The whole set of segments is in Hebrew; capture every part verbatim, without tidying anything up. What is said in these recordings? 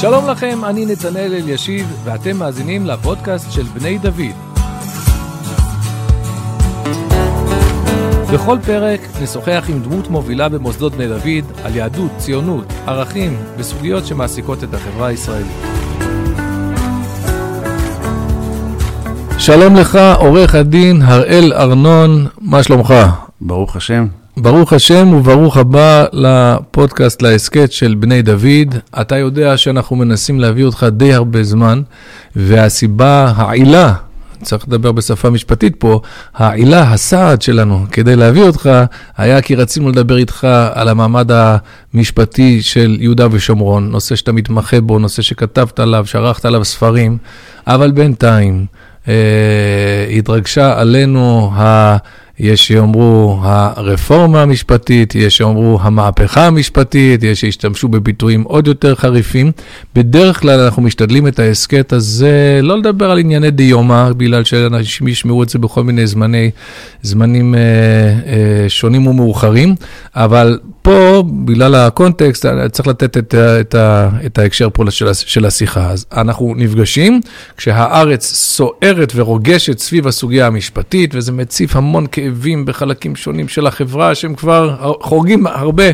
שלום לכם, אני נתנאל אלישיב, ואתם מאזינים לפודקאסט של בני דוד. בכל פרק נשוחח עם דמות מובילה במוסדות בני דוד על יהדות, ציונות, ערכים וסוגיות שמעסיקות את החברה הישראלית. שלום לך, עורך הדין הראל ארנון, מה שלומך? ברוך השם. ברוך השם וברוך הבא לפודקאסט, להסקט של בני דוד. אתה יודע שאנחנו מנסים להביא אותך די הרבה זמן, והסיבה, העילה, צריך לדבר בשפה משפטית פה, העילה, הסעד שלנו כדי להביא אותך, היה כי רצינו לדבר איתך על המעמד המשפטי של יהודה ושומרון, נושא שאתה מתמחה בו, נושא שכתבת עליו, שערכת עליו ספרים, אבל בינתיים אה, התרגשה עלינו ה... יש שאומרו הרפורמה המשפטית, יש שאומרו המהפכה המשפטית, יש שהשתמשו בביטויים עוד יותר חריפים. בדרך כלל אנחנו משתדלים את העסקת הזה, לא לדבר על ענייני דיומה, בגלל שאנשים ישמעו את זה בכל מיני זמני, זמנים אה, אה, שונים ומאוחרים, אבל פה, בגלל הקונטקסט, צריך לתת את, את, את ההקשר פה של, של השיחה. אז אנחנו נפגשים כשהארץ סוערת ורוגשת סביב הסוגיה המשפטית, וזה מציף המון כאב. כאבים בחלקים שונים של החברה, שהם כבר חורגים הרבה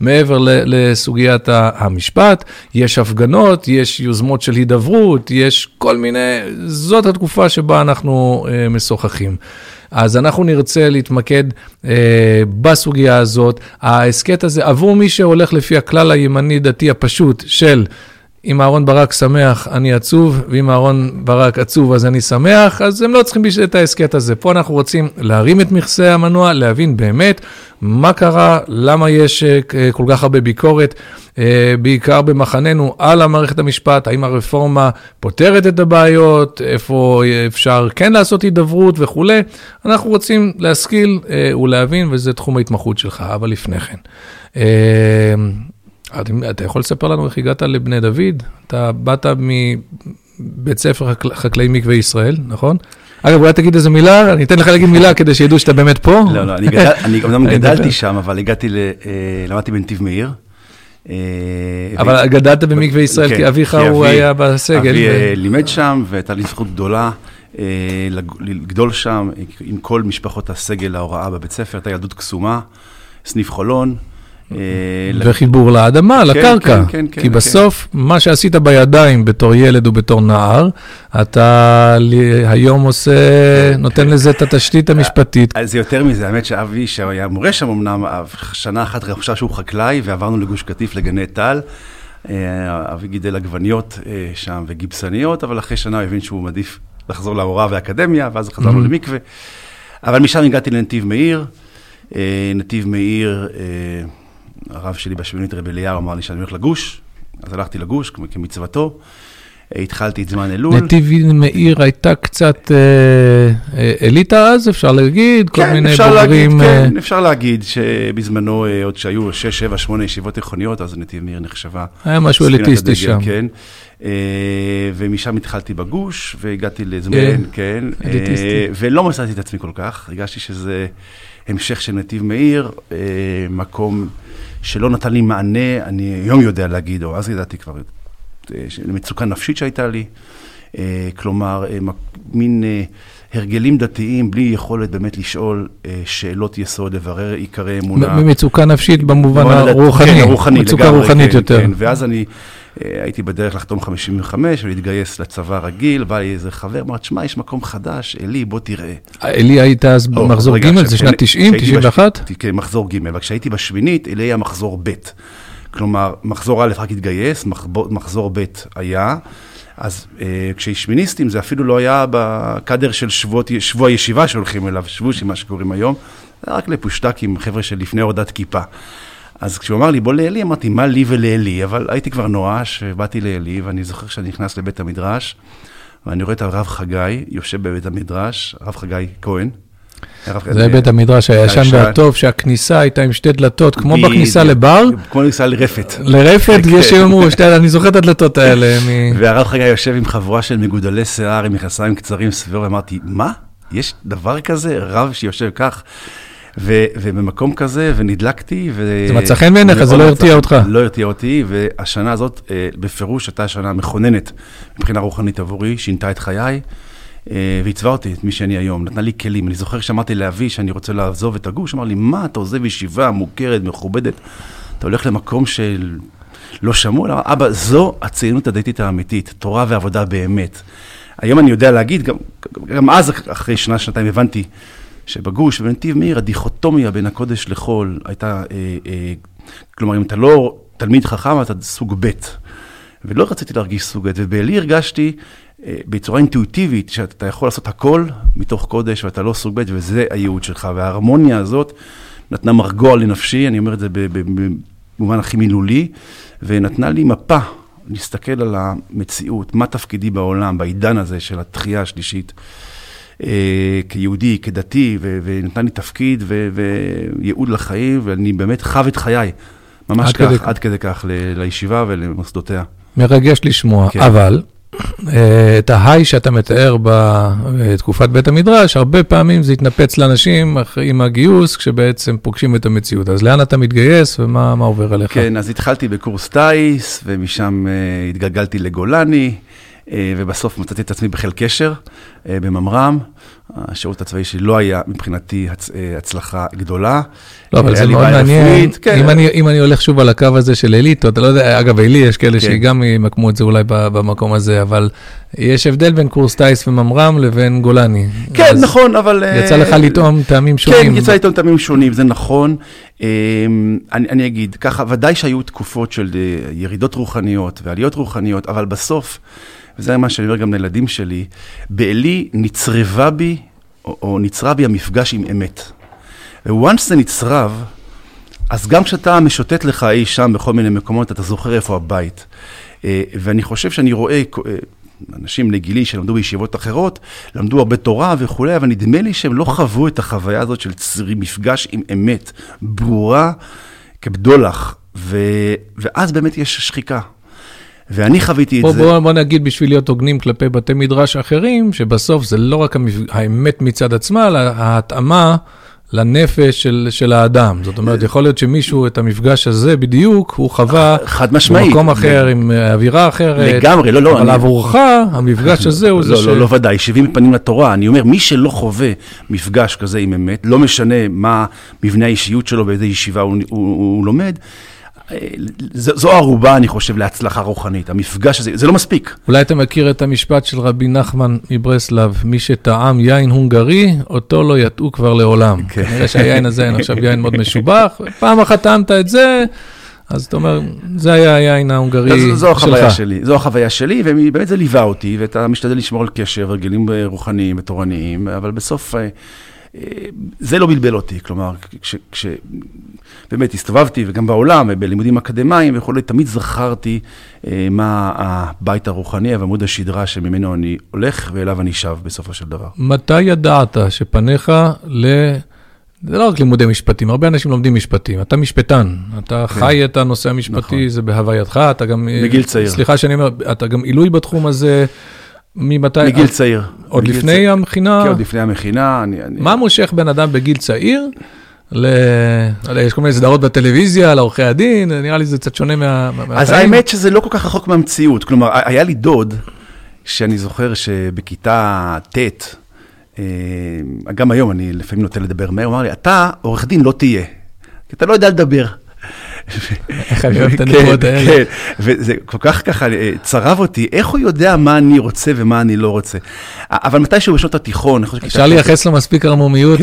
מעבר לסוגיית המשפט. יש הפגנות, יש יוזמות של הידברות, יש כל מיני, זאת התקופה שבה אנחנו משוחחים. אז אנחנו נרצה להתמקד אה, בסוגיה הזאת. ההסקט הזה, עבור מי שהולך לפי הכלל הימני דתי הפשוט של אם אהרון ברק שמח, אני עצוב, ואם אהרון ברק עצוב, אז אני שמח, אז הם לא צריכים בשביל את העסקת הזה. פה אנחנו רוצים להרים את מכסי המנוע, להבין באמת מה קרה, למה יש כל כך הרבה ביקורת, בעיקר במחננו על המערכת המשפט, האם הרפורמה פותרת את הבעיות, איפה אפשר כן לעשות הידברות וכו'. אנחנו רוצים להשכיל ולהבין, וזה תחום ההתמחות שלך, אבל לפני כן. אתה יכול לספר לנו איך הגעת לבני דוד? אתה באת מבית ספר חקלאי מקווה ישראל, נכון? אגב, אולי תגיד איזו מילה, אני אתן לך להגיד מילה כדי שידעו שאתה באמת פה. לא, לא, אני אמנם גדלתי שם, אבל הגעתי, למדתי בנתיב מאיר. אבל גדלת במקווה ישראל, כי אביך הוא היה בסגל. אבי לימד שם, והייתה לי זכות גדולה לגדול שם, עם כל משפחות הסגל ההוראה בבית ספר, הייתה ילדות קסומה, סניף חולון, וחיבור לאדמה, לקרקע, כי בסוף מה שעשית בידיים בתור ילד ובתור נער, אתה היום עושה, נותן לזה את התשתית המשפטית. זה יותר מזה, האמת שאבי שהיה מורה שם אמנם, שנה אחת חשב שהוא חקלאי ועברנו לגוש קטיף לגני טל, אבי גידל עגבניות שם וגיבסניות, אבל אחרי שנה הוא הבין שהוא מעדיף לחזור להוראה והאקדמיה, ואז חזרנו למקווה, אבל משם הגעתי לנתיב מאיר, נתיב מאיר... הרב שלי בשבילית רבי ליאר אמר לי שאני הולך לגוש, אז הלכתי לגוש כמצוותו, התחלתי את זמן אלול. נתיב מאיר הייתה קצת אליטה אז, אפשר להגיד, כל מיני בוגרים. כן, אפשר להגיד שבזמנו, עוד שהיו שש, שבע, שמונה ישיבות תיכוניות, אז נתיב מאיר נחשבה. היה משהו אליטיסטי שם. כן, ומשם התחלתי בגוש, והגעתי לזמן, כן. אליטיסטי. ולא מסעתי את עצמי כל כך, הרגשתי שזה המשך של נתיב מאיר, מקום... שלא נתן לי מענה, אני היום יודע להגיד, או אז ידעתי כבר, מצוקה נפשית שהייתה לי, כלומר, מין הרגלים דתיים, בלי יכולת באמת לשאול שאלות יסוד, לברר עיקרי אמונה. מצוקה נפשית במובן הרוחני, מצוקה רוחנית יותר. ואז אני הייתי בדרך לחתום חמישים וחמש, ולהתגייס לצבא רגיל, בא לי איזה חבר, אמרת, שמע, יש מקום חדש, אלי, בוא תראה. אלי היית אז במחזור ג' זה שנת תשעים, תשעים ואחת? כן, מחזור ג', וכשהייתי בשמינית, אלי היה מחזור ב'. כלומר, מחזור א' רק התגייס, מחזור ב' היה, אז כששמיניסטים זה אפילו לא היה בקדר של שבוע הישיבה שהולכים אליו, שבוע שמה שקוראים היום, זה רק לפושטקים, חבר'ה של לפני הורדת כיפה. אז כשהוא אמר לי, בוא לאלי, אמרתי, מה לי ולאלי? אבל הייתי כבר נואש, ובאתי לאלי, ואני זוכר שאני נכנס לבית המדרש, ואני רואה את הרב חגי, יושב בבית המדרש, הרב חגי כהן. זה בית המדרש הישן והטוב, שהכניסה הייתה עם שתי דלתות, כמו בכניסה לבר. כמו בכניסה לרפת. לרפת, יש שאומרו, אני זוכר את הדלתות האלה. והרב חגי יושב עם חבורה של מגודלי שיער, עם מכנסיים קצרים סביבו, ואמרתי, מה? יש דבר כזה? רב שיושב כך. ובמקום כזה, ונדלקתי. זה מצא חן בעיניך, זה לא הרתיע אותך. לא הרתיע אותי, והשנה הזאת, בפירוש, הייתה שנה מכוננת, מבחינה רוחנית עבורי, שינתה את חיי, והצווה אותי את מי שאני היום, נתנה לי כלים. אני זוכר שאמרתי לאבי שאני רוצה לעזוב את הגוש, אמר לי, מה אתה עוזב ישיבה מוכרת, מכובדת? אתה הולך למקום של... לא שמעו, אלא, אבא, זו הציונות הדתית האמיתית, תורה ועבודה באמת. היום אני יודע להגיד, גם, גם אז אחרי שנה, שנתיים הבנתי שבגוש, בנתיב מאיר, הדיכוטומיה בין הקודש לחול הייתה, אה, אה, כלומר, אם אתה לא תלמיד חכם, אתה סוג ב' ולא רציתי להרגיש סוג ב', ובאלי הרגשתי אה, בצורה אינטואיטיבית שאתה יכול לעשות הכל מתוך קודש ואתה לא סוג ב' וזה הייעוד שלך, וההרמוניה הזאת נתנה מרגוע לנפשי, אני אומר את זה במובן הכי מילולי, ונתנה לי מפה להסתכל על המציאות, מה תפקידי בעולם, בעידן הזה של התחייה השלישית, כיהודי, כדתי, ונתן לי תפקיד וייעוד לחיים, ואני באמת חב את חיי, ממש כך, עד כדי כך, לישיבה ולמוסדותיה. מרגש לשמוע, אבל את ההיי שאתה מתאר בתקופת בית המדרש, הרבה פעמים זה התנפץ לאנשים עם הגיוס, כשבעצם פוגשים את המציאות. אז לאן אתה מתגייס ומה עובר עליך? כן, אז התחלתי בקורס טייס, ומשם התגלגלתי לגולני, ובסוף מצאתי את עצמי בחיל קשר, בממר"ם. השירות הצבאי שלי לא היה מבחינתי הצלחה גדולה. לא, אבל זה מאוד מעניין. אם אני הולך שוב על הקו הזה של אליטו, אתה לא יודע, אגב, אלי יש כאלה שגם ימקמו את זה אולי במקום הזה, אבל יש הבדל בין קורס טייס וממר"ם לבין גולני. כן, נכון, אבל... יצא לך לטעום טעמים שונים. כן, יצא לטעום טעמים שונים, זה נכון. אני אגיד, ככה, ודאי שהיו תקופות של ירידות רוחניות ועליות רוחניות, אבל בסוף... וזה מה שאני אומר גם לילדים שלי, באלי נצרבה בי, או, או נצרה בי המפגש עם אמת. וואנס זה נצרב, אז גם כשאתה משוטט לך אי שם בכל מיני מקומות, אתה זוכר איפה הבית. ואני חושב שאני רואה, אנשים לגילי שלמדו בישיבות אחרות, למדו הרבה תורה וכו', אבל נדמה לי שהם לא חוו את החוויה הזאת של מפגש עם אמת, ברורה כבדולח, ו... ואז באמת יש שחיקה. ואני חוויתי את זה. בוא נגיד בשביל להיות הוגנים כלפי בתי מדרש אחרים, שבסוף זה לא רק האמת מצד עצמה, אלא ההתאמה לנפש של האדם. זאת אומרת, יכול להיות שמישהו את המפגש הזה בדיוק, הוא חווה במקום אחר, עם אווירה אחרת. לגמרי, לא, לא. אבל עבורך, המפגש הזה הוא זה ש... לא, לא, ודאי, שבעים פנים לתורה. אני אומר, מי שלא חווה מפגש כזה עם אמת, לא משנה מה מבנה האישיות שלו, באיזה ישיבה הוא לומד, זו ערובה, אני חושב, להצלחה רוחנית. המפגש הזה, זה לא מספיק. אולי אתה מכיר את המשפט של רבי נחמן מברסלב, מי שטעם יין הונגרי, אותו לא יטעו כבר לעולם. נראה שהיין הזה אין עכשיו יין מאוד משובח, פעם אחת טעמת את זה, אז אתה אומר, זה היה היין ההונגרי שלך. זו החוויה שלי, זו החוויה שלי, ובאמת זה ליווה אותי, ואתה משתדל לשמור על קשר, הרגלים רוחניים ותורניים, אבל בסוף... זה לא בלבל אותי, כלומר, כשבאמת הסתובבתי וגם בעולם ובלימודים אקדמיים וכולי, תמיד זכרתי מה הבית הרוחני ועמוד השדרה שממנו אני הולך ואליו אני שב בסופו של דבר. מתי ידעת שפניך ל... זה לא רק לימודי משפטים, הרבה אנשים לומדים משפטים, אתה משפטן, אתה חי את הנושא המשפטי, זה בהווייתך, אתה גם... בגיל צעיר. סליחה שאני אומר, אתה גם עילוי בתחום הזה... ממתי? מגיל צעיר. עוד לפני המכינה? כן, עוד לפני המכינה. מה מושך בן אדם בגיל צעיר? יש כל מיני סדרות בטלוויזיה, לעורכי הדין, נראה לי זה קצת שונה מהחיים. אז האמת שזה לא כל כך רחוק מהמציאות. כלומר, היה לי דוד, שאני זוכר שבכיתה ט', גם היום אני לפעמים נוטה לדבר מהר, הוא אמר לי, אתה עורך דין לא תהיה, כי אתה לא יודע לדבר. איך אני אוהב את הנבואות האלה. כן, וזה כל כך ככה צרב אותי, איך הוא יודע מה אני רוצה ומה אני לא רוצה. אבל מתישהו בשנות התיכון... אפשר לייחס לו מספיק הרמומיות,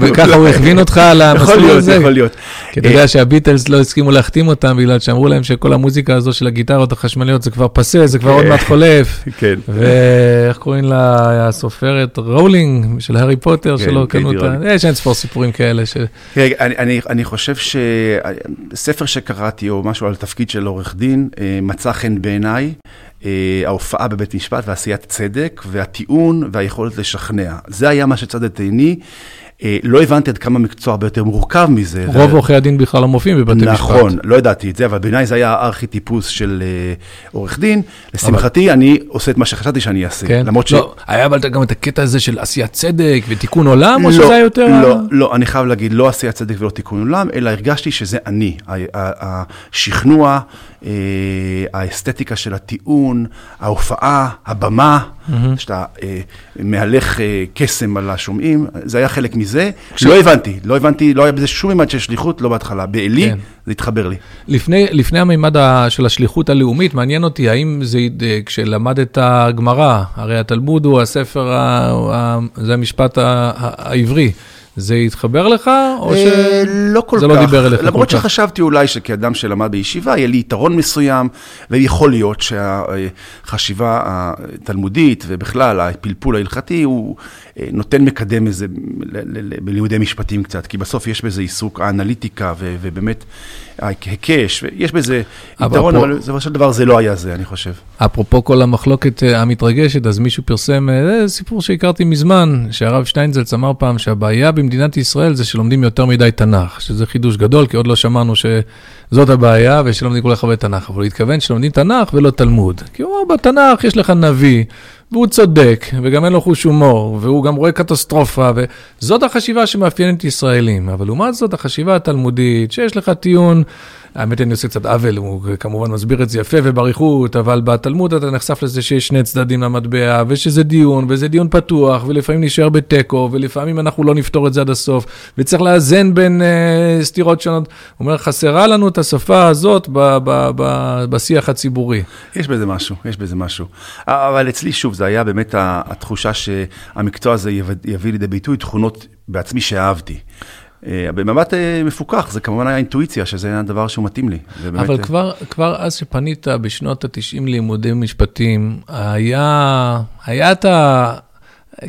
וככה הוא הכווין אותך על המסלול הזה. יכול להיות, כי אתה יודע שהביטלס לא הסכימו להחתים אותם, בגלל שאמרו להם שכל המוזיקה הזו של הגיטרות החשמליות, זה כבר פסה, זה כבר עוד מעט חולף. כן. ואיך קוראים לה הסופרת רולינג של הארי פוטר, שלא קנו אותה. יש אין ספור סיפורים כאלה ש... אני חושב ש... ספר שקראתי או משהו על תפקיד של עורך דין, מצא חן בעיניי, ההופעה בבית משפט ועשיית צדק והטיעון והיכולת לשכנע. זה היה מה שצד את עיני, לא הבנתי עד כמה מקצוע הרבה יותר מורכב מזה. רוב עורכי הדין בכלל לא מופיעים בבתי משפט. נכון, לא ידעתי את זה, אבל בעיניי זה היה ארכיטיפוס של עורך דין. לשמחתי, אני עושה את מה שחשבתי שאני אעשה. היה אבל גם את הקטע הזה של עשיית צדק ותיקון עולם, או שזה יותר... לא, לא, אני חייב להגיד, לא עשיית צדק ולא תיקון עולם, אלא הרגשתי שזה אני. השכנוע, האסתטיקה של הטיעון, ההופעה, הבמה, שאתה מהלך קסם על השומעים, זה היה חלק מזה. לא הבנתי, לא הבנתי, לא היה בזה שום מימד של שליחות, לא בהתחלה. באלי, זה התחבר לי. לפני המימד של השליחות הלאומית, מעניין אותי, האם זה, כשלמדת הגמרא, הרי התלמוד הוא הספר, זה המשפט העברי, זה התחבר לך, או שזה לא דיבר אליך? למרות שחשבתי אולי שכאדם שלמד בישיבה, יהיה לי יתרון מסוים, ויכול להיות שהחשיבה התלמודית, ובכלל הפלפול ההלכתי, הוא נותן מקדם איזה, בלימודי משפטים קצת, כי בסוף יש בזה עיסוק, האנליטיקה, ובאמת הקש, יש בזה יתרון, אבל זה פשוט דבר, זה לא היה זה, אני חושב. אפרופו כל המחלוקת המתרגשת, אז מישהו פרסם, זה סיפור שהכרתי מזמן, שהרב שטיינזלץ אמר פעם שהבעיה במדינת ישראל זה שלומדים יותר מדי תנ"ך, שזה חידוש גדול, כי עוד לא שמענו שזאת הבעיה, ושלומדים כל כך הרבה תנ"ך, אבל הוא התכוון שלומדים תנ"ך ולא תלמוד, כי הוא אומר, בתנ"ך יש לך נביא, והוא צודק, וגם אין לו חוש הומור, והוא גם רואה קטסטרופה, וזאת החשיבה שמאפיינת ישראלים, אבל לעומת זאת החשיבה התלמודית, שיש לך טיעון, האמת אני עושה קצת עוול, הוא כמובן מסביר את זה יפה ובריחות, אבל בתלמוד אתה נחשף לזה שיש שני צדדים למטבע, ושזה דיון, וזה דיון פתוח, ולפעמים נשאר בטקו, ולפעמים אנחנו לא נפתור את זה עד הסוף, וצריך לאזן בין uh, סתירות שונות. הוא אומר, חסרה לנו את השפה הזאת ב- ב- ב- בשיח הציבורי. יש בזה משהו, יש בזה משהו. אבל אצלי שוב, זה היה באמת התחושה שהמקצוע הזה יביא לידי ביטוי תכונות בעצמי שאהבתי. במבט מפוקח, זה כמובן היה אינטואיציה, שזה הדבר שהוא מתאים לי. אבל כבר, כבר אז שפנית בשנות ה-תשעים לימודי משפטים, היה, היה את ה...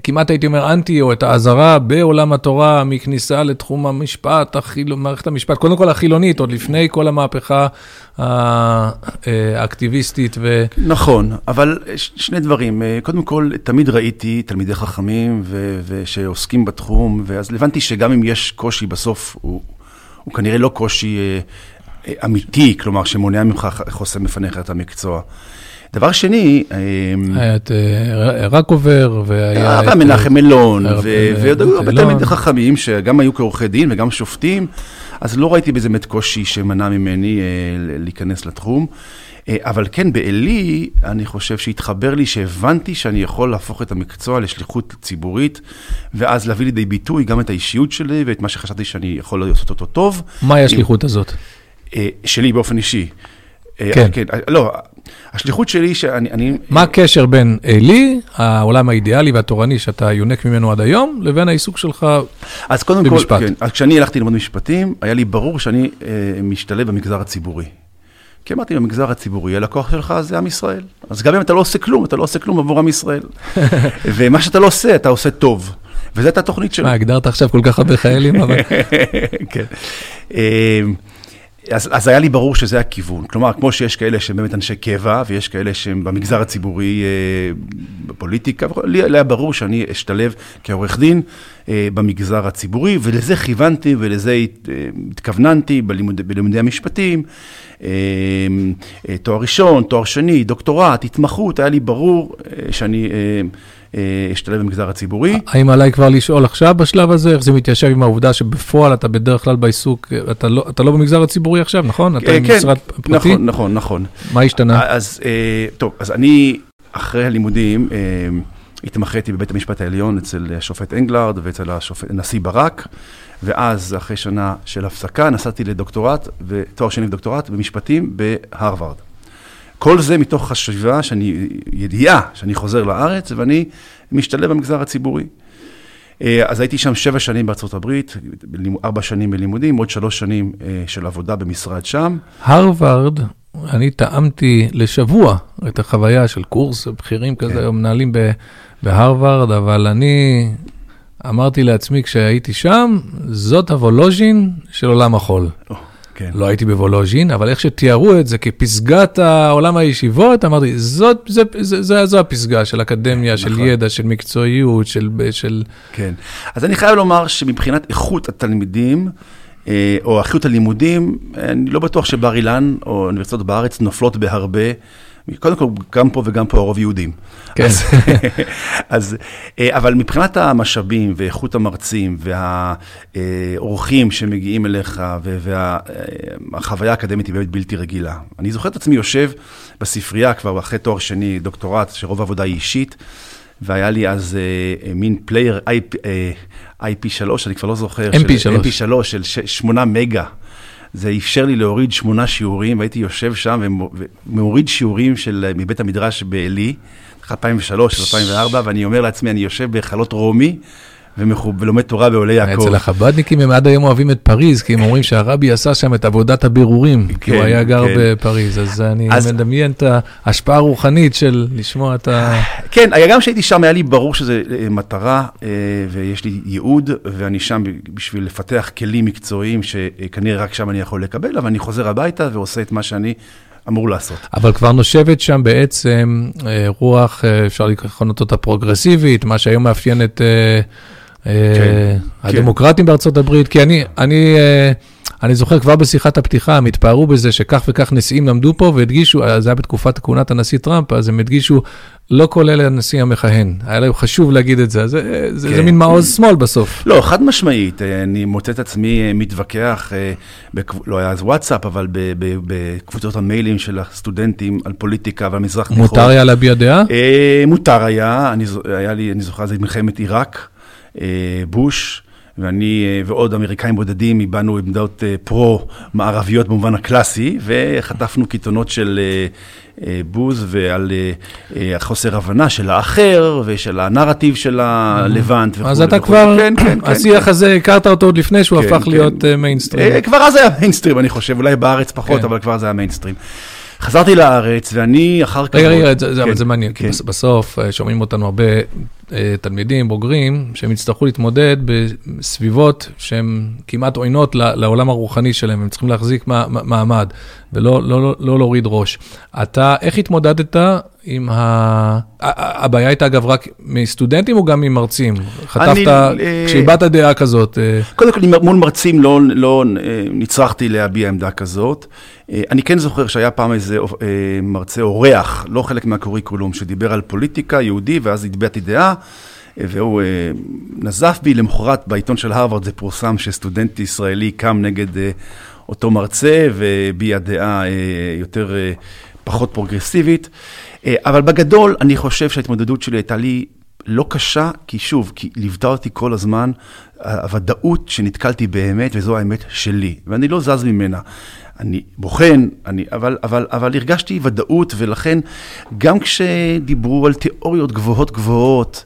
כמעט הייתי אומר אנטי, או את העזרה בעולם התורה, מכניסה לתחום המשפט, החיל... מערכת המשפט, קודם כל החילונית, עוד לפני כל המהפכה האקטיביסטית. ו... נכון, אבל ש- שני דברים. קודם כל, תמיד ראיתי תלמידי חכמים ו- ו- שעוסקים בתחום, ואז הבנתי שגם אם יש קושי בסוף, הוא, הוא כנראה לא קושי אמיתי, כלומר שמונע ממך חוסם מפניך את המקצוע. דבר שני... היה את רקובר, והיה... הרב מנחם אלון, ובתלמידי חכמים, שגם היו כעורכי דין וגם שופטים, אז לא ראיתי בזה באמת קושי שמנע ממני להיכנס לתחום, אבל כן, באלי, אני חושב שהתחבר לי, שהבנתי שאני יכול להפוך את המקצוע לשליחות ציבורית, ואז להביא לידי ביטוי גם את האישיות שלי, ואת מה שחשבתי שאני יכול לעשות אותו טוב. מה היא השליחות הזאת? שלי באופן אישי. כן. לא... השליחות שלי שאני... אני... מה הקשר בין אלי, העולם האידיאלי והתורני שאתה יונק ממנו עד היום, לבין העיסוק שלך אז קודם במשפט? כל, כן. אז כשאני הלכתי ללמוד משפטים, היה לי ברור שאני אה, משתלב במגזר הציבורי. כי אמרתי, במגזר הציבורי, הלקוח שלך זה עם ישראל. אז גם אם אתה לא עושה כלום, אתה לא עושה כלום עבור עם ישראל. ומה שאתה לא עושה, אתה עושה טוב. וזו הייתה התוכנית שלנו. מה, הגדרת עכשיו כל כך הרבה חיילים, אבל... כן. אז, אז היה לי ברור שזה הכיוון. כלומר, כמו שיש כאלה שהם באמת אנשי קבע, ויש כאלה שהם במגזר הציבורי, בפוליטיקה, לי היה ברור שאני אשתלב כעורך דין במגזר הציבורי, ולזה כיוונתי, ולזה התכווננתי בלימוד, בלימודי המשפטים, תואר ראשון, תואר שני, דוקטורט, התמחות, היה לי ברור שאני... אשתלב במגזר הציבורי. האם עליי כבר לשאול עכשיו בשלב הזה, איך זה מתיישב עם העובדה שבפועל אתה בדרך כלל בעיסוק, אתה לא, אתה לא במגזר הציבורי עכשיו, נכון? אתה עם משרד פרטי? נכון, נכון, נכון. מה השתנה? אז, טוב, אז אני אחרי הלימודים התמחיתי בבית המשפט העליון אצל השופט אנגלרד ואצל הנשיא ברק, ואז אחרי שנה של הפסקה נסעתי לדוקטורט, תואר שני בדוקטורט במשפטים בהרווארד. כל זה מתוך חשיבה שאני, ידיעה שאני חוזר לארץ, ואני משתלב במגזר הציבורי. אז הייתי שם שבע שנים בארצות הברית, ארבע שנים בלימודים, עוד שלוש שנים של עבודה במשרד שם. הרווארד, אני טעמתי לשבוע את החוויה של קורס בכירים כזה, מנהלים בהרווארד, אבל אני אמרתי לעצמי כשהייתי שם, זאת הוולוז'ין של עולם החול. לא הייתי בוולוז'ין, אבל איך שתיארו את זה כפסגת העולם הישיבות, אמרתי, זו הפסגה של אקדמיה, של ידע, של מקצועיות, של... כן. אז אני חייב לומר שמבחינת איכות התלמידים, או איכות הלימודים, אני לא בטוח שבר אילן או אוניברסיטאות בארץ נופלות בהרבה, קודם כל גם פה וגם פה הרוב יהודים. כן. אז, אז, אבל מבחינת המשאבים ואיכות המרצים והאורחים שמגיעים אליך, והחוויה האקדמית היא באמת בלתי רגילה. אני זוכר את עצמי יושב בספרייה כבר אחרי תואר שני, דוקטורט, שרוב העבודה היא אישית, והיה לי אז מין פלייר איי פי שלוש, אני כבר לא זוכר, אם פי שלוש של שמונה מגה. זה אפשר לי להוריד שמונה שיעורים, והייתי יושב שם ומוריד שיעורים של מבית המדרש באלי, אלפיים ושלוש, אלפיים וארבע, ואני אומר לעצמי, אני יושב בחלות רומי, ולומד תורה בעולי יעקב. אצל החבדניקים הם עד היום אוהבים את פריז, כי הם אומרים שהרבי עשה שם את עבודת הבירורים, כי הוא היה גר בפריז, אז אני מדמיין את ההשפעה הרוחנית של לשמוע את ה... כן, היה גם שהייתי שם, היה לי ברור שזו מטרה, ויש לי ייעוד, ואני שם בשביל לפתח כלים מקצועיים, שכנראה רק שם אני יכול לקבל, אבל אני חוזר הביתה ועושה את מה שאני אמור לעשות. אבל כבר נושבת שם בעצם רוח, אפשר לקרוא אותה פרוגרסיבית, מה שהיום מאפיין את... הדמוקרטים בארצות הברית, כי אני, אני, אני זוכר כבר בשיחת הפתיחה, הם התפארו בזה שכך וכך נשיאים למדו פה, והדגישו, זה היה בתקופת כהונת הנשיא טראמפ, אז הם הדגישו, לא כולל הנשיא המכהן. היה להם חשוב להגיד את זה, זה, זה, כן. זה מין מעוז שמאל בסוף. לא, חד משמעית, אני מוצא את עצמי מתווכח, בקב... לא היה אז וואטסאפ, אבל בקבוצות המיילים של הסטודנטים על פוליטיקה והמזרח תיכון. מותר היה להביע דעה? מותר היה, אני, היה לי, אני זוכר, זה מלחמת עיראק. בוש, ואני ועוד אמריקאים בודדים, הבאנו עמדות פרו-מערביות במובן הקלאסי, וחטפנו קיתונות של בוז ועל חוסר הבנה של האחר, ושל הנרטיב של הלבנט. אז אתה כבר, השיח הזה, הכרת אותו עוד לפני שהוא הפך להיות מיינסטרים. כבר אז היה מיינסטרים, אני חושב, אולי בארץ פחות, אבל כבר אז היה מיינסטרים. חזרתי לארץ, ואני אחר כך... רגע, רגע, זה מעניין, כי בסוף שומעים אותנו הרבה תלמידים, בוגרים, שהם יצטרכו להתמודד בסביבות שהן כמעט עוינות לעולם הרוחני שלהם, הם צריכים להחזיק מעמד, ולא להוריד ראש. אתה, איך התמודדת עם ה... הבעיה הייתה אגב רק מסטודנטים או גם ממרצים? חטפת, כשהבאת דעה כזאת... קודם כל, מול מרצים לא נצרכתי להביע עמדה כזאת. אני כן זוכר שהיה פעם איזה מרצה אורח, לא חלק מהקוריקולום, שדיבר על פוליטיקה יהודי, ואז התבעתי דעה, והוא נזף בי למחרת בעיתון של הרווארד, זה פורסם שסטודנט ישראלי קם נגד אותו מרצה, וביע דעה יותר פחות פרוגרסיבית. אבל בגדול, אני חושב שההתמודדות שלי הייתה לי לא קשה, כי שוב, כי ליוותה אותי כל הזמן הוודאות שנתקלתי באמת, וזו האמת שלי, ואני לא זז ממנה. אני בוחן, אני, אבל, אבל, אבל הרגשתי ודאות, ולכן גם כשדיברו על תיאוריות גבוהות גבוהות,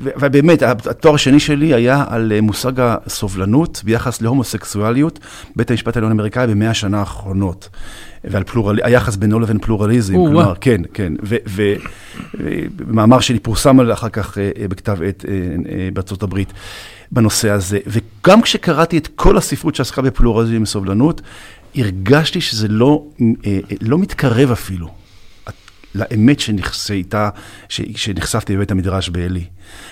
ובאמת, התואר השני שלי היה על מושג הסובלנות ביחס להומוסקסואליות, בית המשפט העליון האמריקאי במאה שנה האחרונות, ועל פלורלי, היחס בינו לבין פלורליזם, כלומר, כן, כן, ומאמר שלי פורסם על אחר כך בכתב עת בארצות הברית בנושא הזה, וגם כשקראתי את כל הספרות שעסקה בפלורליזם וסובלנות, הרגשתי שזה לא, לא מתקרב אפילו. לאמת שנכסה, שנחשפתי בבית המדרש באלי.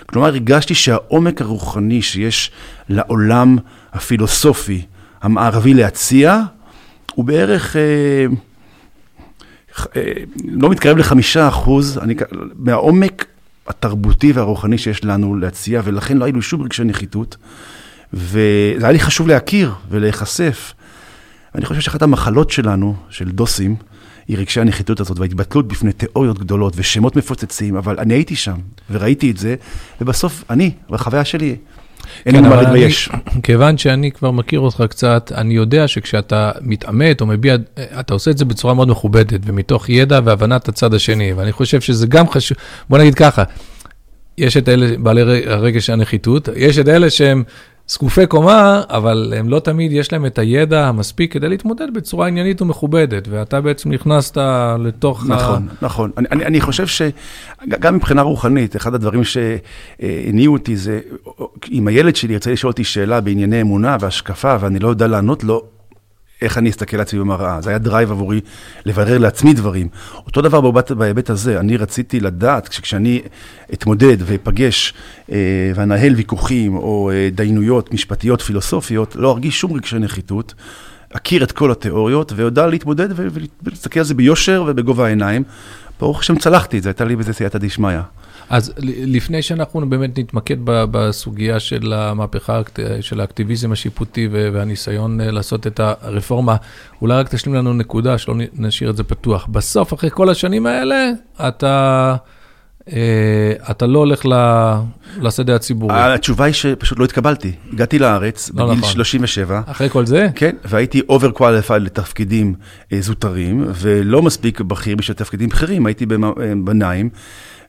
כלומר, הרגשתי שהעומק הרוחני שיש לעולם הפילוסופי המערבי להציע, הוא בערך, אה, אה, לא מתקרב לחמישה אחוז, אני, מהעומק התרבותי והרוחני שיש לנו להציע, ולכן לא היינו שום רגשי נחיתות, וזה היה לי חשוב להכיר ולהיחשף. אני חושב שאחת המחלות שלנו, של דוסים, היא רגשי הנחיתות הזאת, וההתבטלות בפני תיאוריות גדולות, ושמות מפוצצים, אבל אני הייתי שם, וראיתי את זה, ובסוף אני, בחוויה שלי, אין לי מה להתבייש. כיוון שאני כבר מכיר אותך קצת, אני יודע שכשאתה מתעמת או מביע, אתה עושה את זה בצורה מאוד מכובדת, ומתוך ידע והבנת הצד השני, ואני חושב שזה גם חשוב, בוא נגיד ככה, יש את אלה בעלי הרגש הנחיתות, יש את אלה שהם, סקופי קומה, אבל הם לא תמיד יש להם את הידע המספיק כדי להתמודד בצורה עניינית ומכובדת, ואתה בעצם נכנסת לתוך... נכון, ה... נכון. אני, אני, אני חושב שגם מבחינה רוחנית, אחד הדברים שהניעו אותי זה, אם הילד שלי ירצה לשאול אותי שאלה בענייני אמונה והשקפה, ואני לא יודע לענות לו, איך אני אסתכל לעצמי במראה. זה היה דרייב עבורי לברר לעצמי דברים. אותו דבר בהיבט הזה, אני רציתי לדעת, כשאני אתמודד ואפגש ואנהל ויכוחים או דיינויות משפטיות, פילוסופיות, לא ארגיש שום רגשי נחיתות, אכיר את כל התיאוריות ויודע להתמודד ולהסתכל על זה ביושר ובגובה העיניים. ברוך השם צלחתי את זה, הייתה לי בזה סייעתא דשמיא. אז לפני שאנחנו באמת נתמקד בסוגיה של המהפכה, של האקטיביזם השיפוטי והניסיון לעשות את הרפורמה, אולי רק תשלים לנו נקודה, שלא נשאיר את זה פתוח. בסוף, אחרי כל השנים האלה, אתה... אתה לא הולך לשדה הציבורי. התשובה היא שפשוט לא התקבלתי. הגעתי לארץ בגיל שלושים ושבע. אחרי כל זה? כן, והייתי אובר קואליפייד לתפקידים זוטרים, ולא מספיק בכיר בשביל תפקידים בכירים, הייתי בניים,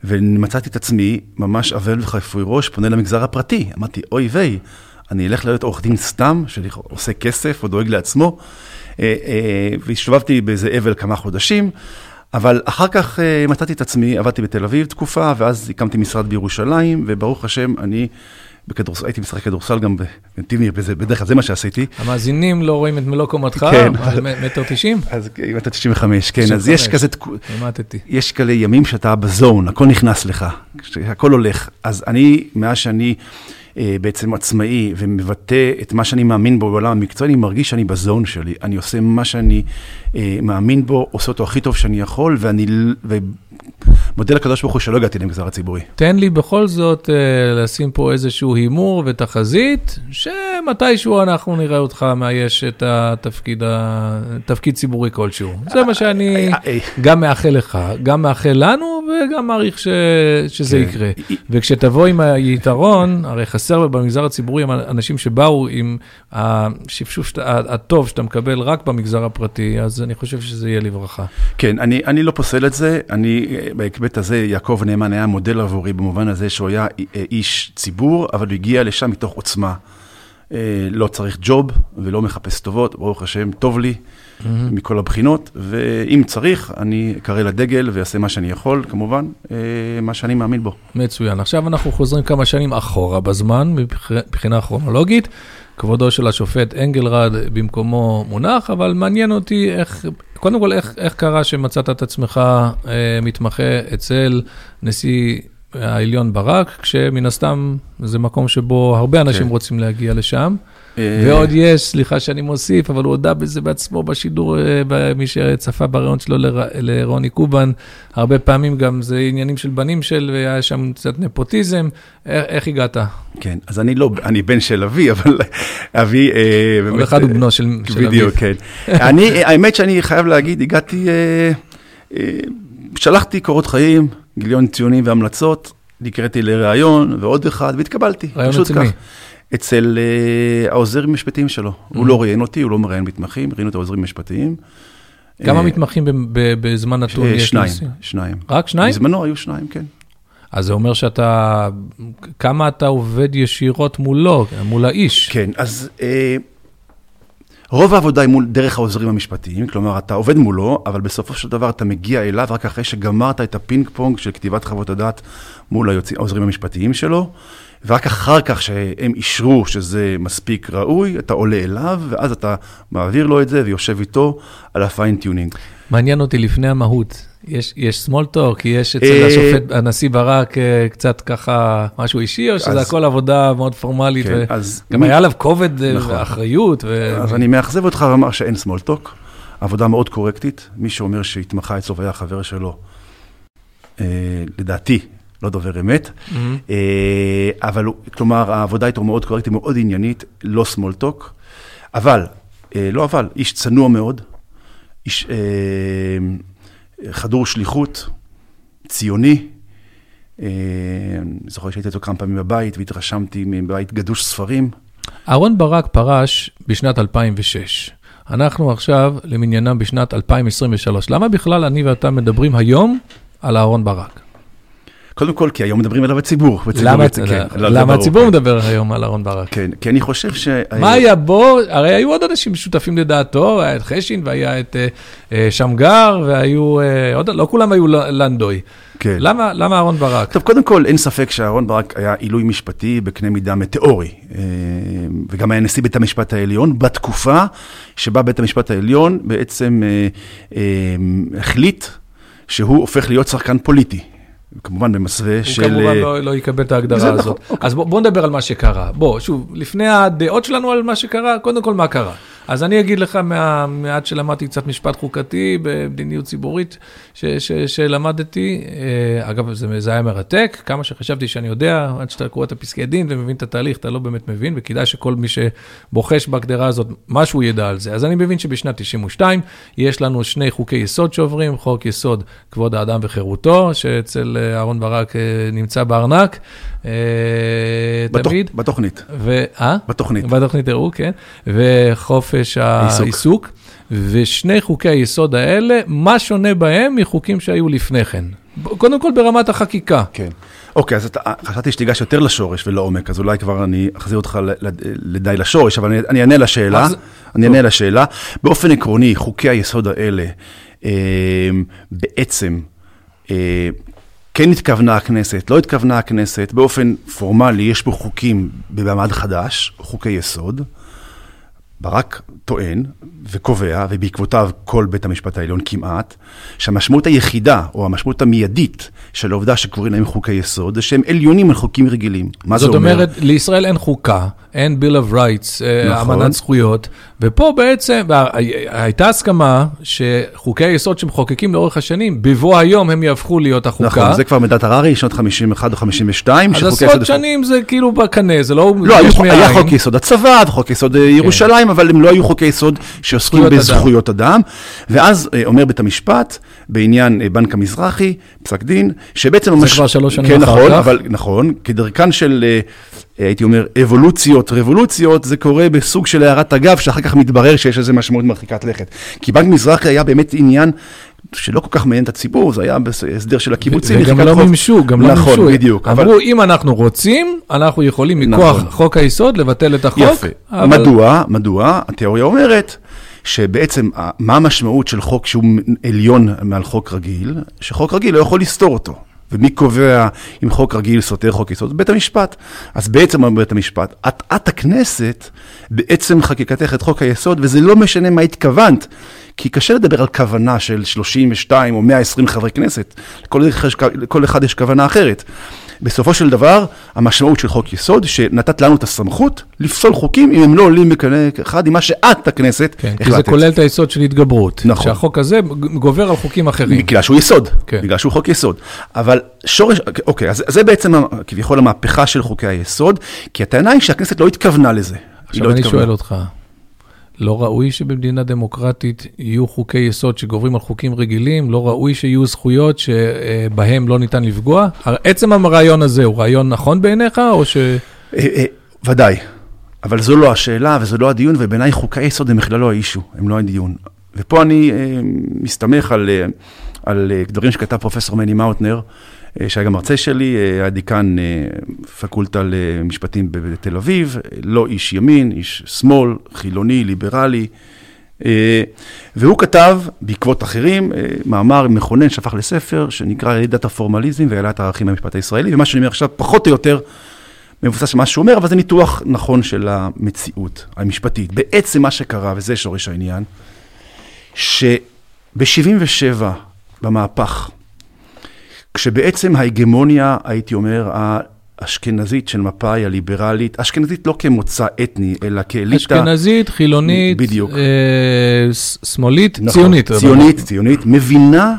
ומצאתי את עצמי ממש אבל וחפוי ראש, פונה למגזר הפרטי. אמרתי, אוי ויי, אני אלך להיות עורך דין סתם, שעושה כסף או דואג לעצמו, והשתובבתי באיזה אבל כמה חודשים, אבל אחר כך מצאתי את עצמי, עבדתי בתל אביב תקופה, ואז הקמתי משרד בירושלים, וברוך השם, אני בכדורסל, הייתי משחק כדורסל גם בנתיב מאיר, בדרך כלל זה מה שעשיתי. המאזינים לא רואים את מלוא קומתך, מטר תשעים? אז מטר תשעים וחמש, כן. אז יש כזה, יש כאלה ימים שאתה בזון, הכל נכנס לך, הכל הולך. אז אני, מאז שאני בעצם עצמאי, ומבטא את מה שאני מאמין בו בעולם המקצוע, אני מרגיש שאני בזון שלי, אני עושה מה שאני מאמין בו, עושה אותו הכי טוב שאני יכול, ואני מודה לקדוש ברוך הוא שלא הגעתי למגזר הציבורי. תן לי בכל זאת לשים פה איזשהו הימור ותחזית, שמתישהו אנחנו נראה אותך מאייש את התפקיד ציבורי כלשהו. זה מה שאני גם מאחל לך, גם מאחל לנו, וגם מעריך שזה יקרה. וכשתבוא עם היתרון, הרי חסר במגזר הציבורי, אנשים שבאו עם השפשוף הטוב שאתה מקבל רק במגזר הפרטי, אז אני חושב שזה יהיה לברכה. כן, אני, אני לא פוסל את זה, אני, בהקבט הזה, יעקב נאמן היה מודל עבורי, במובן הזה שהוא היה איש ציבור, אבל הוא הגיע לשם מתוך עוצמה. לא צריך ג'וב, ולא מחפש טובות, ברוך השם, טוב לי, mm-hmm. מכל הבחינות, ואם צריך, אני אקרא לדגל, ויעשה מה שאני יכול, כמובן, מה שאני מאמין בו. מצוין. עכשיו אנחנו חוזרים כמה שנים אחורה בזמן, מבחינה כרונולוגית, כבודו של השופט אנגלרד במקומו מונח, אבל מעניין אותי איך, קודם כל, איך, איך קרה שמצאת את עצמך אה, מתמחה אצל נשיא העליון ברק, כשמן הסתם זה מקום שבו הרבה אנשים כן. רוצים להגיע לשם, ועוד יש, סליחה שאני מוסיף, אבל הוא הודע בזה בעצמו בשידור, מי שצפה ברעיון שלו לרוני קובן, הרבה פעמים גם זה עניינים של בנים של, והיה שם קצת נפוטיזם, איך הגעת? כן, אז אני לא, אני בן של אבי, אבל אבי... כל אחד הוא בנו של אבי. בדיוק, כן. האמת שאני חייב להגיד, הגעתי, שלחתי קורות חיים, גיליון ציונים והמלצות, נקראתי לרעיון, ועוד אחד, והתקבלתי. רעיון עצמי. אצל uh, העוזרים המשפטיים שלו. Mm-hmm. הוא לא ראיין אותי, הוא לא מראיין מתמחים, ראינו את העוזרים המשפטיים. כמה uh, מתמחים בזמן נתון יש? שניים, שניים. רק שניים? בזמנו היו שניים, כן. אז זה אומר שאתה, כמה אתה עובד ישירות מולו, מול האיש? כן, אז... Uh, רוב העבודה היא מול דרך העוזרים המשפטיים, כלומר, אתה עובד מולו, אבל בסופו של דבר אתה מגיע אליו רק אחרי שגמרת את הפינג פונג של כתיבת חוות הדעת מול העוזרים המשפטיים שלו, ורק אחר כך שהם אישרו שזה מספיק ראוי, אתה עולה אליו, ואז אתה מעביר לו את זה ויושב איתו על הפיינטיונינג. מעניין אותי לפני המהות. יש, יש small talk, יש אצל השופט, הנשיא ברק, קצת ככה משהו אישי, או שזה הכל עבודה מאוד פורמלית, וגם היה עליו כובד ואחריות. אז אני מאכזב אותך ואמר שאין small talk, עבודה מאוד קורקטית, מי שאומר שהתמחה אצלו והיה חבר שלו, לדעתי, לא דובר אמת, אבל כלומר, העבודה איתו מאוד קורקטית, מאוד עניינית, לא small talk, אבל, לא אבל, איש צנוע מאוד, איש... חדור שליחות, ציוני, זוכר שהייתי אותו כמה פעמים בבית, והתרשמתי מבית גדוש ספרים. אהרון ברק פרש בשנת אלפיים ושש. אנחנו עכשיו למניינם בשנת אלפיים עשרים ושלוש. למה בכלל אני ואתה מדברים היום על אהרון ברק? קודם כל, כי היום מדברים עליו הציבור. למה הציבור מדבר היום על אהרון ברק? כן, כי אני חושב ש... מה היה בו? הרי היו עוד אנשים שותפים לדעתו, היה את חשין והיה את שמגר, והיו... לא כולם היו לנדוי. למה אהרון ברק? טוב, קודם כל, אין ספק שאהרון ברק היה עילוי משפטי בקנה מידה מטאורי, וגם היה נשיא בית המשפט העליון, בתקופה שבה בית המשפט העליון בעצם החליט שהוא הופך להיות שחקן פוליטי. כמובן במסווה של... הוא כמובן לא, לא יקבל את ההגדרה הזאת. נכון. אז בואו בוא נדבר על מה שקרה. בואו, שוב, לפני הדעות שלנו על מה שקרה, קודם כל מה קרה. אז אני אגיד לך, מעט שלמדתי קצת משפט חוקתי, במדיניות ציבורית ש, ש, שלמדתי, אגב, זה, זה היה מרתק, כמה שחשבתי שאני יודע, עד שאתה קורא את הפסקי דין ומבין את התהליך, אתה לא באמת מבין, וכדאי שכל מי שבוחש בהגדרה הזאת, משהו ידע על זה. אז אני מבין שבשנת תשעים ושתיים, יש לנו שני חוקי יסוד שעוברים, חוק יסוד כבוד האדם וחירותו, שאצל אהרון ברק נמצא בארנק, תמיד. בתוכנית. בתוכנית. בתוכנית הראו, כן. וחופש העיסוק, ושני חוקי היסוד האלה, מה שונה בהם מחוקים שהיו לפני כן? קודם כל ברמת החקיקה. כן. אוקיי, אז חשבתי שתיגש יותר לשורש ולעומק, אז אולי כבר אני אחזיר אותך לדי לשורש, אבל אני אענה לשאלה. אני אענה לשאלה. באופן עקרוני, חוקי היסוד האלה, בעצם, כן התכוונה הכנסת, לא התכוונה הכנסת, באופן פורמלי יש פה חוקים במעמד חדש, חוקי יסוד, ברק טוען וקובע, ובעקבותיו כל בית המשפט העליון כמעט, שהמשמעות היחידה, או המשמעות המיידית של העובדה שקוראים להם חוקי יסוד, זה שהם עליונים על חוקים רגילים. מה זה אומר? זאת אומרת, לישראל אין חוקה, אין ביל אוף רייטס, אמנת זכויות, ופה בעצם, הייתה הסכמה שחוקי היסוד שמחוקקים לאורך השנים, בבוא היום הם יהפכו להיות החוקה. נכון, זה כבר מדינת הררי, שנות חמישים ואחת או חמישים ושתיים, אז עשרות שנים זה כאילו בקנה, זה לא... לא, היה חוק יסוד הצבא, חוק יסוד ירושלים, אבל הם לא היו חוקי יסוד שעוסקים בזכויות אדם. ואז אומר בית המשפט, בעניין בנק המזרחי, פסק דין, שבעצם... זה כבר שלוש שנים אחר כך. נכון, כדרכן של... הייתי אומר, אבולוציות, רבולוציות, זה קורה בסוג של הערת אגב, שאחר כך מתברר שיש איזה משמעות מרחיקת לכת. כי בנק מזרחי היה באמת עניין שלא כל כך מעניין את הציבור, זה היה בהסדר של הקיבוצים. וגם לא מימשו, גם לא מימשו. נכון, בדיוק. אמרו, אם אנחנו רוצים, אנחנו יכולים מכוח חוק היסוד לבטל את החוק. יפה. מדוע, מדוע, התיאוריה אומרת, שבעצם מה המשמעות של חוק שהוא עליון מעל חוק רגיל, שחוק רגיל לא יכול לסתור אותו. ומי קובע אם חוק רגיל סותר חוק יסוד? בית המשפט. אז בעצם בית המשפט, את, את הכנסת, בעצם חקיקתך את חוק היסוד, וזה לא משנה מה התכוונת, כי קשה לדבר על כוונה של שלושים ושתיים או מאה ועשרים חברי כנסת, לכל, לכל אחד יש כוונה אחרת. בסופו של דבר, המשמעות של חוק יסוד, שנתת לנו את הסמכות, לפסול חוקים אם הם לא עולים בקנה אחד, עם מה שאת הכנסת כן, החלטת. כי זה כולל את היסוד של התגברות. נכון. שהחוק הזה גובר על חוקים אחרים. בגלל שהוא יסוד, כן. בגלל שהוא חוק יסוד. אבל שורש, אוקיי, אז זה בעצם כביכול המהפכה של חוקי היסוד, כי הטענה היא שהכנסת לא התכוונה לזה. עכשיו לא אני התכוונה. שואל אותך, לא ראוי שבמדינה דמוקרטית יהיו חוקי יסוד שגוברים על חוקים רגילים, לא ראוי שיהיו זכויות שבהם לא ניתן לפגוע? עצם הרעיון הזה הוא רעיון נכון בעיניך, או ש... ודאי, אבל זו לא השאלה וזו לא הדיון, ובעיניי חוקי יסוד הם בכלל לא האישו, הם לא הדיון. ופה אני מסתמך על, על דברים שכתב פרופסור מני אוטנר, שהיה גם מרצה שלי, היה דיקן פקולטה למשפטים בתל אביב, לא איש ימין, איש שמאל, חילוני, ליברלי, והוא כתב בעקבות אחרים, מאמר מכונן שהפך לספר, שנקרא ירידת הפורמליזם וירידת הערכים במשפט הישראלי, ומה שאני אומר עכשיו פחות או יותר מבוסס למה שהוא אומר, אבל זה ניתוח נכון של המציאות המשפטית. בעצם מה שקרה, וזה שורש העניין, שב-שבעים ושבע במהפך, כשבעצם ההגמוניה, הייתי אומר, האשכנזית של מפאי, הליברלית, אשכנזית לא כמוצא אתני, אלא כאליטה. אשכנזית, חילונית, בדיוק. אה, שמאלית, נכון, ציונית. ציונית, אבל... ציונית, מבינה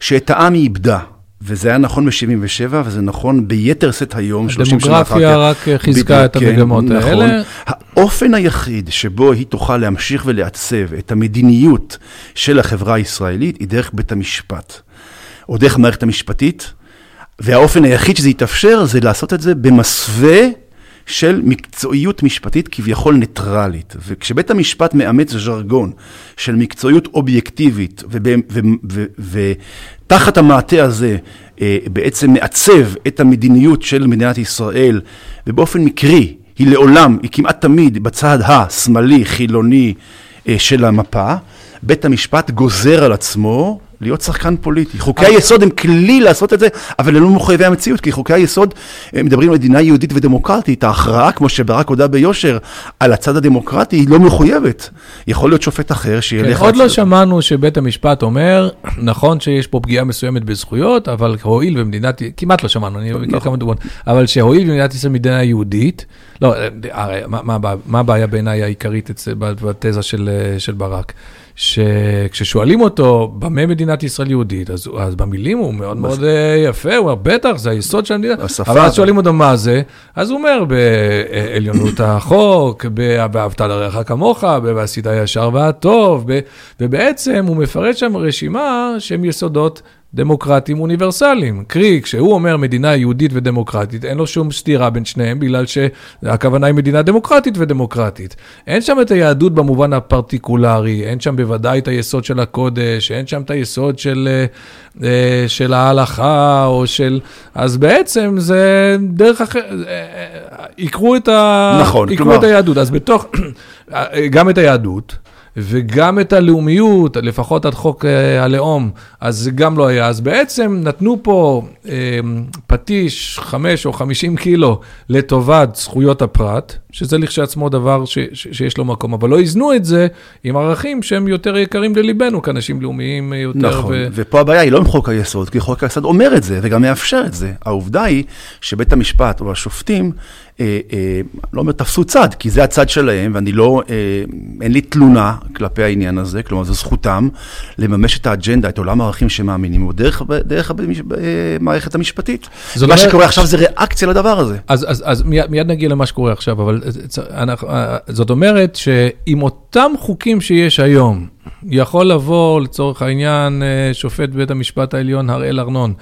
שאת העם היא איבדה. וזה היה נכון ב-שבעים ושבע, וזה נכון ביתר סט היום, שלושים שנה אחר כך. הדמוגרפיה רק חיזקה את המגמות כן, האלה. נכון. האופן היחיד שבו היא תוכל להמשיך ולעצב את המדיניות של החברה הישראלית, היא דרך בית המשפט. או דרך מערכת המשפטית, והאופן היחיד שזה יתאפשר, זה לעשות את זה במסווה של מקצועיות משפטית כביכול ניטרלית. וכשבית המשפט מאמץ ז'רגון של מקצועיות אובייקטיבית, ותחת המעטה הזה בעצם מעצב את המדיניות של מדינת ישראל, ובאופן מקרי, היא לעולם, היא כמעט תמיד בצד השמאלי, חילוני של המפה, בית המשפט גוזר על עצמו להיות שחקן פוליטי. חוקי היסוד הם כלי לעשות את זה, אבל הם לא מחויבי המציאות, כי חוקי היסוד מדברים על מדינה יהודית ודמוקרטית. ההכרעה, כמו שברק הודה ביושר, על הצד הדמוקרטי, היא לא מחויבת. יכול להיות שופט אחר שילך... עוד לא שמענו שבית המשפט אומר, נכון שיש פה פגיעה מסוימת בזכויות, אבל הועיל במדינת... כמעט לא שמענו, אני מכיר כמה דוגמאות, אבל שהועיל במדינת ישראל מדינה יהודית, לא, מה הבעיה בעיניי העיקרית בתזה של ברק? שכששואלים אותו במה מדינת ישראל יהודית, אז, אז במילים הוא מאוד מאוד יפה, הוא אומר, בטח, זה היסוד של המדינה, אבל אז שואלים אותו מה זה, אז הוא אומר, בעליונות החוק, באהבת לרעך כמוך, בעשית הישר והטוב, ובעצם הוא מפרט שם רשימה שהם יסודות דמוקרטיים אוניברסליים. קרי, כשהוא אומר מדינה יהודית ודמוקרטית, אין לו שום סתירה בין שניהם, בגלל שהכוונה היא מדינה דמוקרטית ודמוקרטית. אין שם את היהדות במובן הפרטיקולרי, אין שם בוודאי את היסוד של הקודש, אין שם את היסוד של, של ההלכה, או של... אז בעצם זה דרך אחרת, יקרו את, ה... נכון, יקרו את היהדות. אז בתוך, גם את היהדות, וגם את הלאומיות, לפחות עד חוק הלאום, אז גם לא היה. אז בעצם נתנו פה פטיש חמש או חמישים קילו לטובת זכויות הפרט, שזה לכשעצמו דבר שיש לו מקום, אבל לא יזנו את זה עם ערכים שהם יותר יקרים לליבנו, כאנשים לאומיים יותר. נכון, ופה הבעיה היא לא עם חוק היסוד, כי חוק היסוד אומר את זה וגם מאפשר את זה. העובדה היא שבית המשפט או השופטים, לא אומר, תפסו צד, כי זה הצד שלהם, ואני לא, אין לי תלונה כלפי העניין הזה, כלומר, זו זכותם לממש את האג'נדה, את עולם הערכים שמאמינים, או דרך מערכת המשפטית. מה שקורה עכשיו זה ריאקציה לדבר הזה. אז מיד נגיע למה שקורה עכשיו, אבל זאת אומרת שעם אותם חוקים שיש היום, יכול לבוא לצורך העניין שופט בית המשפט העליון הראל ארנון,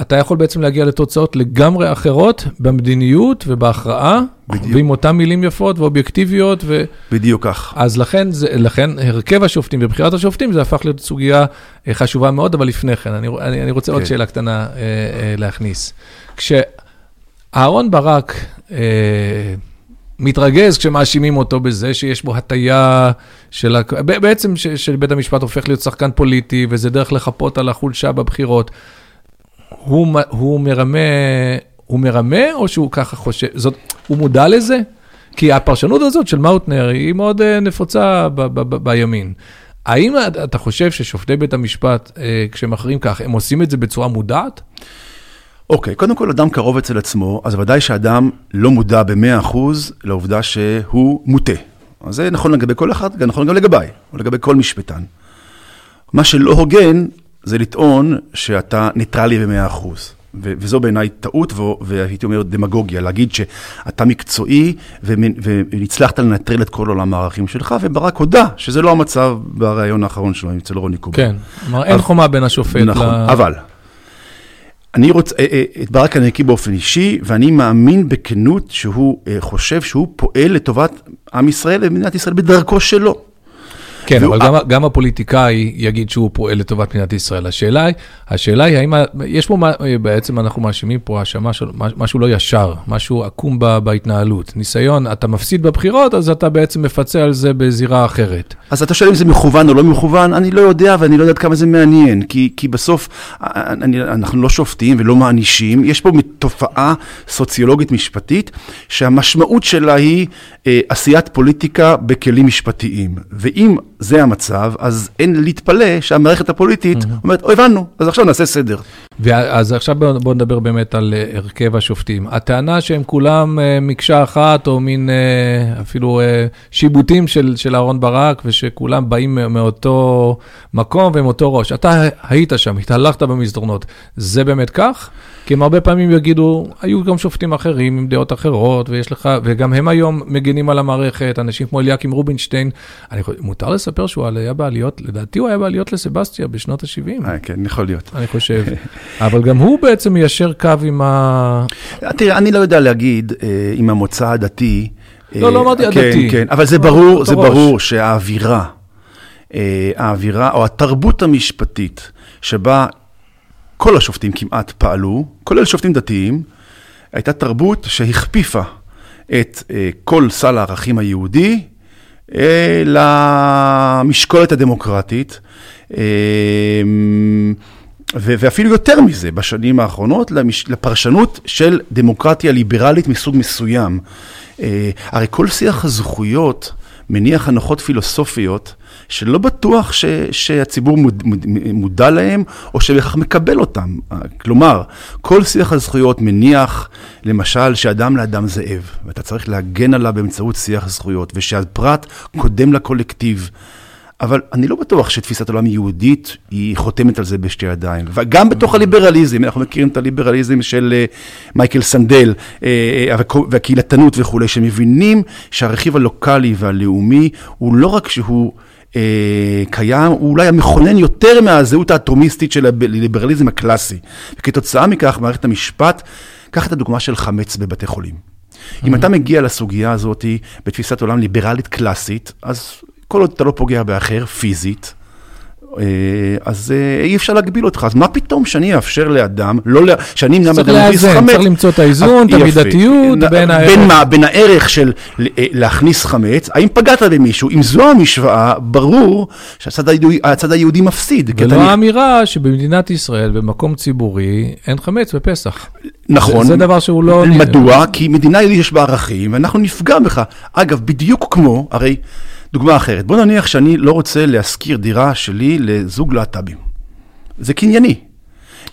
אתה יכול בעצם להגיע לתוצאות לגמרי אחרות במדיניות ובהכרעה, בדיוק. ועם אותם מילים יפות ואובייקטיביות. ו... בדיוק כך. אז לכן, זה, לכן הרכב השופטים ובחירת השופטים, זה הפך להיות סוגיה חשובה מאוד, אבל לפני כן, אני, אני, אני רוצה okay. עוד שאלה קטנה אה, אה, להכניס. כשאהרון ברק אה, מתרגז כשמאשימים אותו בזה שיש בו הטיה של... בעצם ש, של בית המשפט הופך להיות שחקן פוליטי, וזה דרך לחפות על החולשה בבחירות, הוא, הוא מרמה, הוא מרמה, או שהוא ככה חושב, זאת, הוא מודע לזה? כי הפרשנות הזאת של מאוטנר היא מאוד נפוצה ב, ב, ב, בימין. האם אתה חושב ששופטי בית המשפט, כשמחרים כך, הם עושים את זה בצורה מודעת? אוקיי, קודם כל, אדם קרוב אצל עצמו, אז ודאי שאדם לא מודע ב-מאה אחוז לעובדה שהוא מוטה. אז זה נכון לגבי כל אחד, נכון גם לגבי, או לגבי כל משפטן. מה שלא הוגן, זה לטעון שאתה ניטרלי במאה אחוז, וזו בעיניי טעות, והייתי אומר דמגוגיה, להגיד שאתה מקצועי, ונצלחת לנטרל את כל עולם הערכים שלך, וברק הודה שזה לא המצב ברעיון האחרון שלו, אצל רוני קובה. כן, כלומר אין חומה בין השופט. נכון, אבל אני רוצה, את ברק אני מכיר באופן אישי, ואני מאמין בכנות שהוא חושב שהוא פועל לטובת עם ישראל, ומדינת ישראל בדרכו שלו. כן, אבל גם, גם הפוליטיקאי יגיד שהוא פועל לטובת מדינת ישראל. השאלה, השאלה היא, האם, יש פה, בעצם אנחנו מאשימים פה האשמה של משהו לא ישר, משהו עקום בהתנהלות. ניסיון, אתה מפסיד בבחירות, אז אתה בעצם מפצה על זה בזירה אחרת. אז אתה שואל אם זה מכוון או לא מכוון, אני לא יודע, ואני לא יודע כמה זה מעניין, כי, כי בסוף אני, אנחנו לא שופטים ולא מענישים. יש פה תופעה סוציולוגית משפטית, שהמשמעות שלה היא אה, עשיית פוליטיקה בכלים משפטיים. ואם זה המצב, אז אין להתפלא שהמערכת הפוליטית אומרת, או הבנו, אז עכשיו נעשה סדר. ואז עכשיו בואו נדבר באמת על הרכב השופטים. הטענה שהם כולם מקשה אחת, או מין אפילו שיבוטים של אהרון ברק, ושכולם באים מאותו מקום ומאותו ראש. אתה היית שם, התהלכת במסדרונות. זה באמת כך? כי הם הרבה פעמים יגידו, היו גם שופטים אחרים עם דעות אחרות, ויש לך, וגם הם היום מגנים על המערכת, אנשים כמו אליקים רובינשטיין, אני חושב, מותר לספר שהוא היה בעליות, לדעתי הוא היה בעליות לסבסטיה בשנות ה-שבעים. כן, יכול להיות. אני חושב. אבל גם הוא בעצם יישר קו עם ה... תראה, אני לא יודע להגיד עם המוצא הדתי. לא, לא אמרתי הדתי. כן, כן, אבל זה ברור, זה ברור שהאווירה, האווירה או התרבות המשפטית שבה כל השופטים כמעט פעלו, כולל שופטים דתיים, הייתה תרבות שהכפיפה את כל סל הערכים היהודי למשקולת הדמוקרטית, ואפילו יותר מזה, בשנים האחרונות, לפרשנות של דמוקרטיה ליברלית מסוג מסוים. הרי כל שיח הזכויות מניח הנחות פילוסופיות שלא בטוח ש, שהציבור מוד, מודע להם, או שבכך מקבל אותם. כלומר, כל שיח הזכויות מניח, למשל, שאדם לאדם זאב, ואתה צריך להגן עליו באמצעות שיח הזכויות, ושהפרט קודם לקולקטיב. אבל אני לא בטוח שתפיסת עולם יהודית היא חותמת על זה בשתי ידיים. וגם בתוך הליברליזם, אנחנו מכירים את הליברליזם של מייקל סנדל, והקהילתנות וכו', שמבינים שהרכיב הלוקלי והלאומי הוא לא רק שהוא קיים, הוא אולי המכונן יותר מהזהות האטומיסטית של הליברליזם הקלאסי. וכתוצאה מכך, מערכת המשפט, קח את הדוגמה של חמץ בבתי חולים. אם אתה מגיע לסוגיה הזאת בתפיסת עולם ליברלית קלאסית, אז... כל עוד אתה לא פוגע באחר, פיזית, אז אי אפשר להגביל אותך. אז מה פתאום שאני אאפשר לאדם, שאני אמנם אדם להכניס חמץ? צריך למצוא את האיזון, את המידתיות, בין הערך. בין הערך של להכניס חמץ, האם פגעת במישהו? אם זו המשוואה, ברור שהצד היהודי מפסיד. ולא האמירה שבמדינת ישראל, במקום ציבורי, אין חמץ בפסח. נכון. זה דבר שהוא לא... מדוע? כי מדינה יהודית יש בה ערכים, ואנחנו נפגע בך. אגב, בדיוק כמו, הרי דוגמה אחרת, בוא נניח שאני לא רוצה להשכיר דירה שלי לזוג להט"בים. זה קנייני.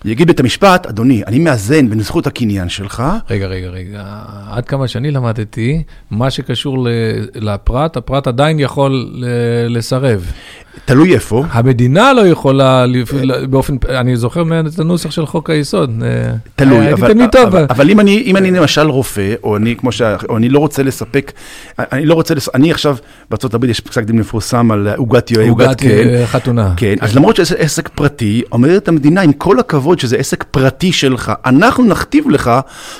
יגיד בית המשפט, אדוני, אני מאזן בין זכות הקניין שלך. רגע, רגע, רגע. עד כמה שאני למדתי, מה שקשור לפרט, הפרט עדיין יכול לסרב. תלוי איפה. המדינה לא יכולה, באופן, אני זוכר את הנוסח של חוק היסוד. תלוי, אבל אם אני למשל רופא, או אני לא רוצה לספק, אני עכשיו, בארצות הברית יש פסק דין מפורסם על עוגת יוהה, עוגת חתונה. כן, אז למרות שזה עסק פרטי, אומרת המדינה, עם כל הכבוד שזה עסק פרטי שלך, אנחנו נכתיב לך,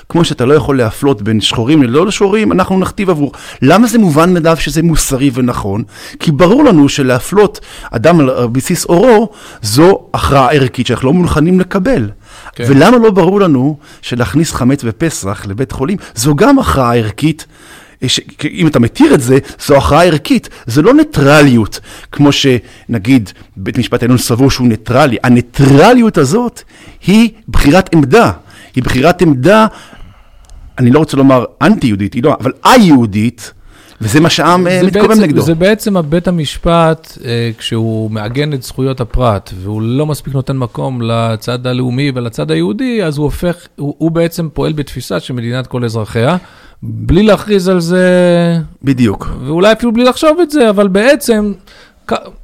כמו שאתה לא יכול להפלות בין שחורים ללא לשחורים, אנחנו נכתיב עבור. למה זה מובן מדע שזה מוסרי ונכון? כי ברור לנו שלהפלות אדם על בסיס אורו, זו הכרעה ערכית שאנחנו לא מוכנים לקבל. כן. ולמה לא ברור לנו שלהכניס חמץ בפסח לבית חולים, זו גם הכרעה ערכית, ש... אם אתה מתיר את זה, זו הכרעה ערכית, זה לא ניטרליות, כמו שנגיד בית משפט העליון סבור שהוא ניטרלי, הניטרליות הזאת היא בחירת עמדה, היא בחירת עמדה, אני לא רוצה לומר אנטי-יהודית, היא לא, אבל אי-יהודית, וזה מה שהעם מתקומם נגדו. זה בעצם הבית המשפט, כשהוא מעגן את זכויות הפרט, והוא לא מספיק נותן מקום לצד הלאומי ולצד היהודי, אז הוא הופך, הוא, הוא בעצם פועל בתפיסה של מדינת כל אזרחיה, בלי להכריז על זה... בדיוק. ואולי אפילו בלי לחשוב את זה, אבל בעצם...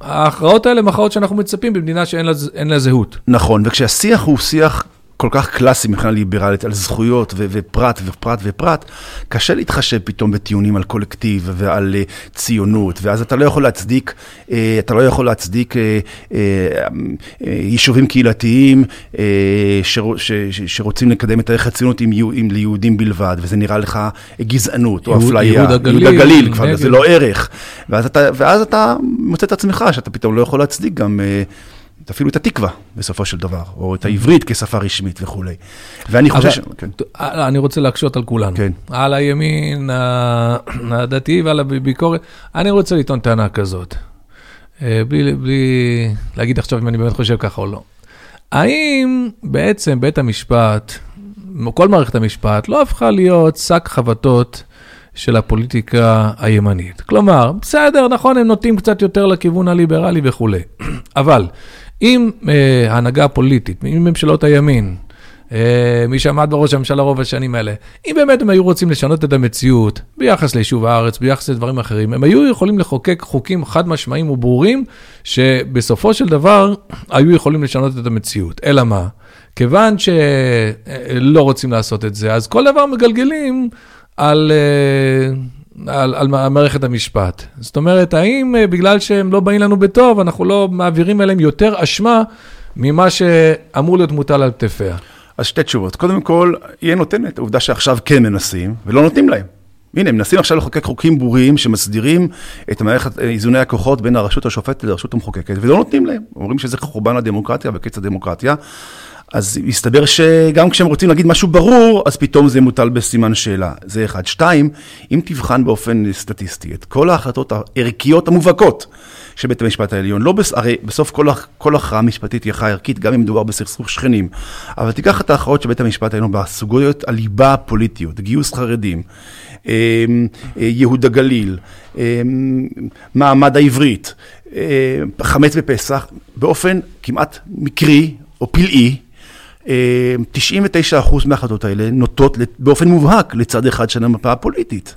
ההכרעות האלה מכרעות שאנחנו מצפים במדינה שאין לה, לה זהות. נכון, וכשהשיח הוא שיח... כל כך קלאסי מבחינה ליברלית, על זכויות ו- ופרט ופרט ופרט, קשה להתחשב פתאום בטיעונים על קולקטיב ועל uh, ציונות, ואז אתה לא יכול להצדיק, uh, אתה לא יכול להצדיק uh, uh, uh, יישובים קהילתיים uh, ש- ש- ש- שרוצים לקדם את הערך הציונות עם, עם ליהודים בלבד, וזה נראה לך גזענות או אפליה. יהוד הגליל. יהוד הגליל, כבר, זה לא ערך. ואז אתה, ואז אתה מוצא את עצמך, שאתה פתאום לא יכול להצדיק גם... Uh, אפילו את התקווה בסופו של דבר, או את העברית כשפה רשמית וכו'. ואני חושב ש... אני רוצה להקשות על כולנו. על הימין הדתי ועל הביקורת. אני רוצה לטעון טענה כזאת. בלי להגיד עכשיו אם אני באמת חושב ככה או לא. האם בעצם בית המשפט, כל מערכת המשפט, לא הפכה להיות שק חבטות של הפוליטיקה הימנית? כלומר, בסדר, נכון, הם נוטים קצת יותר לכיוון הליברלי וכו'. אבל... אם ההנהגה הפוליטית, אם ממשלות הימין, מי שעמד בראש הממשלה רוב השנים האלה, אם באמת הם היו רוצים לשנות את המציאות, ביחס ליישוב הארץ, ביחס לדברים אחרים, הם היו יכולים לחוקק חוקים חד משמעיים וברורים, שבסופו של דבר היו יכולים לשנות את המציאות. אלא מה? כיוון שלא רוצים לעשות את זה, אז כל דבר מגלגלים על... על, על מערכת המשפט. זאת אומרת, האם בגלל שהם לא באים לנו בטוב, אנחנו לא מעבירים אליהם יותר אשמה ממה שאמור להיות מוטל על כתפיה? אז שתי תשובות. קודם כל, היא נותנת. העובדה שעכשיו כן מנסים, ולא נותנים להם. הנה, הם מנסים עכשיו לחוקק חוקים ברורים שמסדירים את מערכת איזוני הכוחות בין הרשות השופטת לרשות המחוקקת, ולא נותנים להם. אומרים שזה חורבן הדמוקרטיה וקץ הדמוקרטיה. אז הסתבר שגם כשהם רוצים להגיד משהו ברור, אז פתאום זה מוטל בסימן שאלה. זה אחד. שתיים, אם תבחן באופן סטטיסטי את כל ההחלטות הערכיות המובהקות של בית המשפט העליון, לא בס... הרי בסוף כל, כל הכרעה משפטית היא הכרעה ערכית, גם אם מדובר בסכסוך שכנים, אבל תיקח את ההכרעות של בית המשפט העליון בסוגיות הליבה הפוליטיות, גיוס חרדים, יהודה גליל, מעמד העברית, חמץ בפסח, באופן כמעט מקרי או פלאי, תשעים ותשעה אחוז מההחלטות האלה נוטות באופן מובהק לצד אחד של המפה הפוליטית.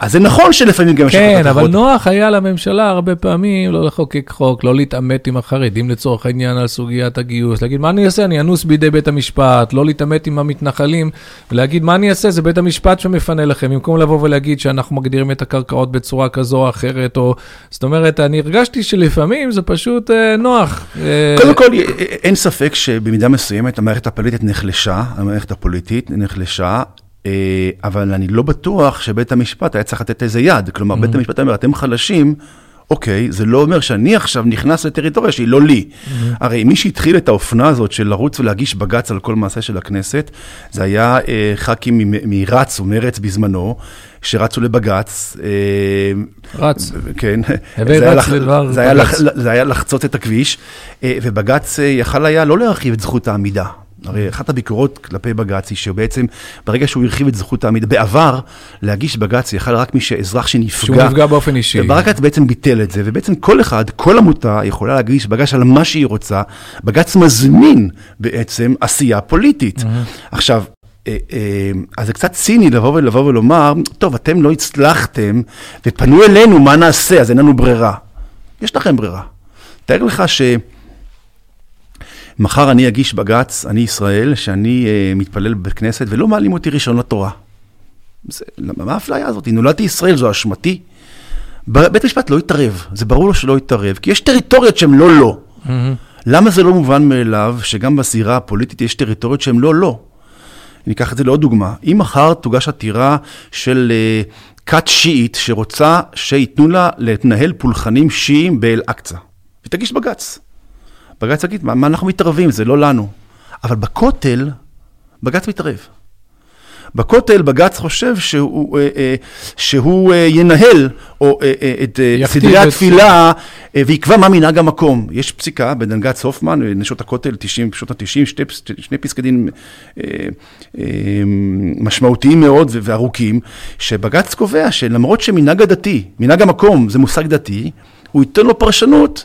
אז זה נכון שלפעמים גם... כן, אבל החוד... נוח היה לממשלה הרבה פעמים לא לחוקק חוק, לא להתעמת עם החרדים לצורך העניין על סוגיית הגיוס, להגיד מה אני אעשה, אני אנוס בידי בית המשפט, לא להתעמת עם המתנחלים, ולהגיד מה אני אעשה, זה בית המשפט שמפנה לכם, במקום לבוא ולהגיד שאנחנו מגדירים את הקרקעות בצורה כזו או אחרת, או... זאת אומרת, אני הרגשתי שלפעמים זה פשוט אה, נוח. אה... קודם כל, אין ספק שבמידה מסוימת המערכת הפוליטית נחלשה, המערכת הפוליטית נחלשה, אבל אני לא בטוח שבית המשפט היה צריך לתת איזה יד. כלומר, בית המשפט אומר, אתם חלשים, אוקיי, זה לא אומר שאני עכשיו נכנס לטריטוריה שהיא לא לי. הרי מי שהתחיל את האופנה הזאת של לרוץ ולהגיש בגץ על כל מעשה של הכנסת, זה היה ח"כים מרץ ומרץ בזמנו, שרצו לבגץ. רץ. כן. זה היה לחצות את הכביש, ובגץ יכל היה לא להרחיב את זכות העמידה. הרי אחת הביקורות כלפי בג"ץ היא שבעצם ברגע שהוא הרחיב את זכות העמידה, בעבר להגיש בג"ץ יכל רק מי שאזרח שנפגע. שהוא נפגע באופן אישי. ובג"ץ בעצם ביטל את זה, ובעצם כל אחד, כל עמותה יכולה להגיש בג"ץ על מה שהיא רוצה. בג"ץ מזמין בעצם עשייה פוליטית. עכשיו, אז זה קצת ציני לבוא ולבוא ולומר, טוב, אתם לא הצלחתם ופנו אלינו, מה נעשה? אז אין לנו ברירה. יש לכם ברירה. תאר לך ש... מחר אני אגיש בגץ, אני ישראל, שאני uh, מתפלל בכנסת, ולא מעלים אותי ראשון לתורה. זה, מה האפליה הזאת? נולדתי ישראל, זו אשמתי. בית משפט לא יתערב, זה ברור לו שלא יתערב, כי יש טריטוריות שהן לא לא. Mm-hmm. למה זה לא מובן מאליו, שגם בסירה הפוליטית יש טריטוריות שהן לא לא? אני אקח את זה לעוד דוגמה. אם מחר תוגש עתירה של... Uh, כת שיעית שרוצה שיתנו לה להתנהל פולחנים שיעים באל-אקצה. ותגיש בגץ. בג"ץ אגיד, מה, מה אנחנו מתערבים? זה לא לנו. אבל בכותל, בג"ץ מתערב. בכותל, בג"ץ חושב שהוא, אה, אה, שהוא אה, ינהל או, אה, אה, את סדרי התפילה אה, ויקבע מה מנהג המקום. יש פסיקה בדנג"ץ הופמן, נשות הכותל, תשעים, שנות התשעים, שתי, שני פסקי דין אה, אה, משמעותיים מאוד וארוכים, שבג"ץ קובע שלמרות שמנהג הדתי, מנהג המקום זה מושג דתי, הוא ייתן לו פרשנות,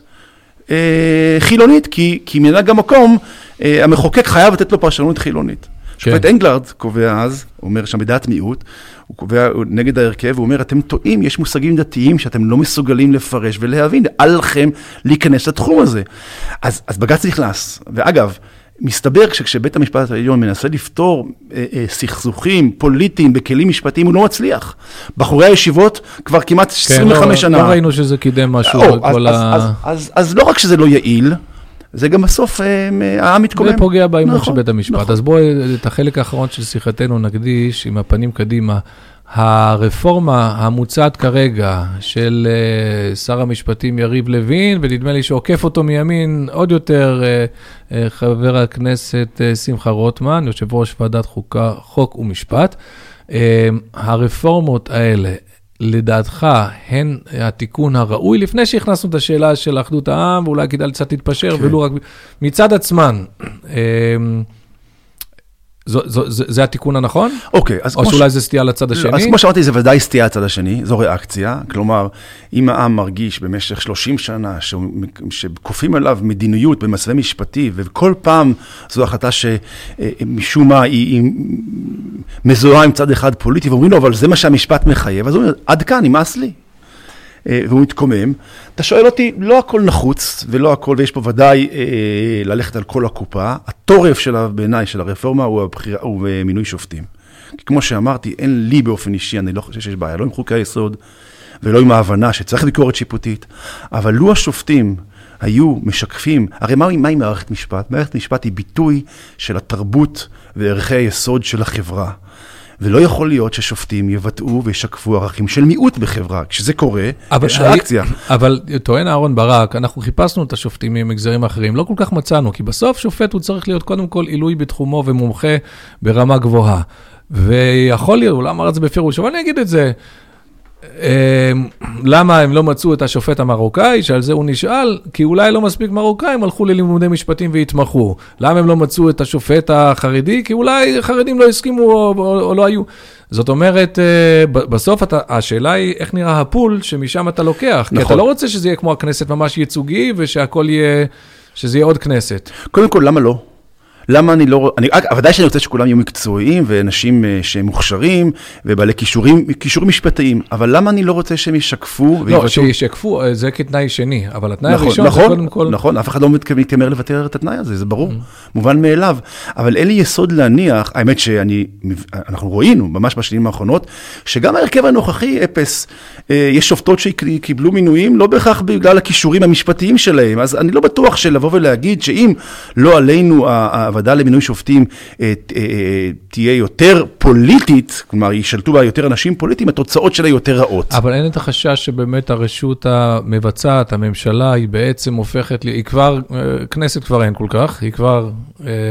חילונית, כי, כי מנהג המקום, המחוקק חייב לתת לו פרשנות חילונית. כן. שופט אנגלרד קובע אז, אומר שם בדעת מיעוט, הוא קובע נגד ההרכב, הוא אומר, אתם טועים, יש מושגים דתיים שאתם לא מסוגלים לפרש ולהבין, אל לכם להיכנס לתחום הזה. אז, אז בג"ץ נכנס, ואגב, מסתבר שכשבית המשפט העליון מנסה לפתור אה, אה, סכסוכים פוליטיים בכלים משפטיים, הוא לא מצליח. בחורי הישיבות כבר כמעט עשרים וחמש כן, שנה. לא ראינו שזה קידם משהו. או, אז, ה... אז, אז, אז, אז לא רק שזה לא יעיל, זה גם בסוף העם מתקומם. זה פוגע באימון נכון, של בית המשפט. נכון. אז בואו את החלק האחרון של שיחתנו נקדיש עם הפנים קדימה. הרפורמה המוצעת כרגע של שר המשפטים יריב לוין, ונדמה לי שעוקף אותו מימין עוד יותר חבר הכנסת שמחה רוטמן, יושב ראש ועדת חוקה, חוק ומשפט. הרפורמות האלה, לדעתך, הן התיקון הראוי, לפני שהכנסנו את השאלה של אחדות העם, ואולי כדאי קצת להתפשר, ולא רק מצד עצמן. זו, זו, זה, זה התיקון הנכון? אוקיי. אז או שאולי ש... זה סטייה לצד השני? לא, אז כמו שאמרתי, זה ודאי סטייה לצד השני, זו ריאקציה. כלומר, אם העם מרגיש במשך שלושים שנה, ש... שקופים עליו מדיניות במסווה משפטי, וכל פעם זו החלטה שמשום מה היא, היא מזוהה עם צד אחד פוליטי, ואומרים לו, אבל זה מה שהמשפט מחייב, אז הוא אומר, עד כאן, נמאס לי. והוא מתקומם. אתה שואל אותי, לא הכל נחוץ, ולא הכל, ויש פה ודאי אה, ללכת על כל הקופה. התורף שלה, בעיניי, של הרפורמה, הוא, הבחיר, הוא אה, מינוי שופטים. כי כמו שאמרתי, אין לי באופן אישי, אני לא חושב שיש בעיה, לא עם חוקי היסוד, ולא עם ההבנה שצריך ביקורת שיפוטית, אבל לו השופטים היו משקפים, הרי מה, מה היא מערכת משפט? מערכת משפט היא ביטוי של התרבות וערכי היסוד של החברה. ולא יכול להיות ששופטים יבטאו וישקפו ערכים של מיעוט בחברה. כשזה קורה, יש אקציה. אבל טוען אהרון ברק, אנחנו חיפשנו את השופטים ממגזרים אחרים, לא כל כך מצאנו, כי בסוף שופט הוא צריך להיות קודם כל עילוי בתחומו ומומחה ברמה גבוהה. ויכול להיות, הוא לא אמר את זה בפירוש, אבל אני אגיד את זה, למה הם לא מצאו את השופט המרוקאי, שעל זה הוא נשאל, כי אולי לא מספיק מרוקאים, הלכו ללימודי משפטים והתמחו. למה הם לא מצאו את השופט החרדי, כי אולי חרדים לא הסכימו או, או, או לא היו. זאת אומרת, בסוף אתה, השאלה היא איך נראה הפול שמשם אתה לוקח. נכון. כי אתה לא רוצה שזה יהיה כמו הכנסת ממש ייצוגי, ושהכל יהיה, שזה יהיה עוד כנסת. קודם כל, למה לא? למה אני לא... אני, ודאי שאני רוצה שכולם יהיו מקצועיים ואנשים שהם מוכשרים ובעלי כישורים, כישורים משפטיים, אבל למה אני לא רוצה שהם ישקפו... לא, שישקפו, זה כתנאי שני, אבל התנאי הראשון זה קודם כל... נכון, אף אחד לא מתאמר לוותר את התנאי הזה, זה ברור, מובן מאליו, אבל אין לי יסוד להניח, האמת שאנחנו רואים ממש בשנים האחרונות, שגם ההרכב הנוכחי, אפס, יש שופטות שקיבלו מינויים לא בהכרח בגלל הכישורים המשפטיים שלהם, אז אני לא בטוח שלבוא ולהגיד שאם לא עלינו הוועדה למינוי שופטים תהיה יותר פוליטית, כלומר, ישלטו בה יותר אנשים פוליטיים, התוצאות שלה יותר רעות. אבל אין את החשש שבאמת הרשות המבצעת, הממשלה, היא בעצם הופכת, היא כבר, כנסת כבר אין כל כך, היא כבר,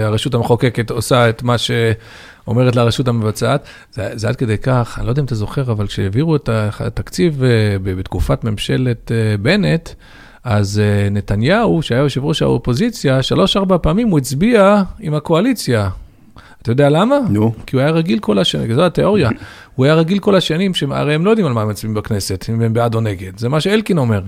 הרשות המחוקקת עושה את מה שאומרת לרשות המבצעת, זה, זה עד כדי כך, אני לא יודע אם אתה זוכר, אבל כשהעבירו את התקציב בתקופת ממשלת בנט, אז נתניהו, שהיה יושב ראש האופוזיציה, שלוש-ארבע פעמים הוא הצביע עם הקואליציה. אתה יודע למה? נו. כי הוא היה רגיל כל השנים, זו התיאוריה, הוא היה רגיל כל השנים, שהרי הם לא יודעים על מה הם מצביעים בכנסת, אם הם בעד או נגד. זה מה שאלקין אומר.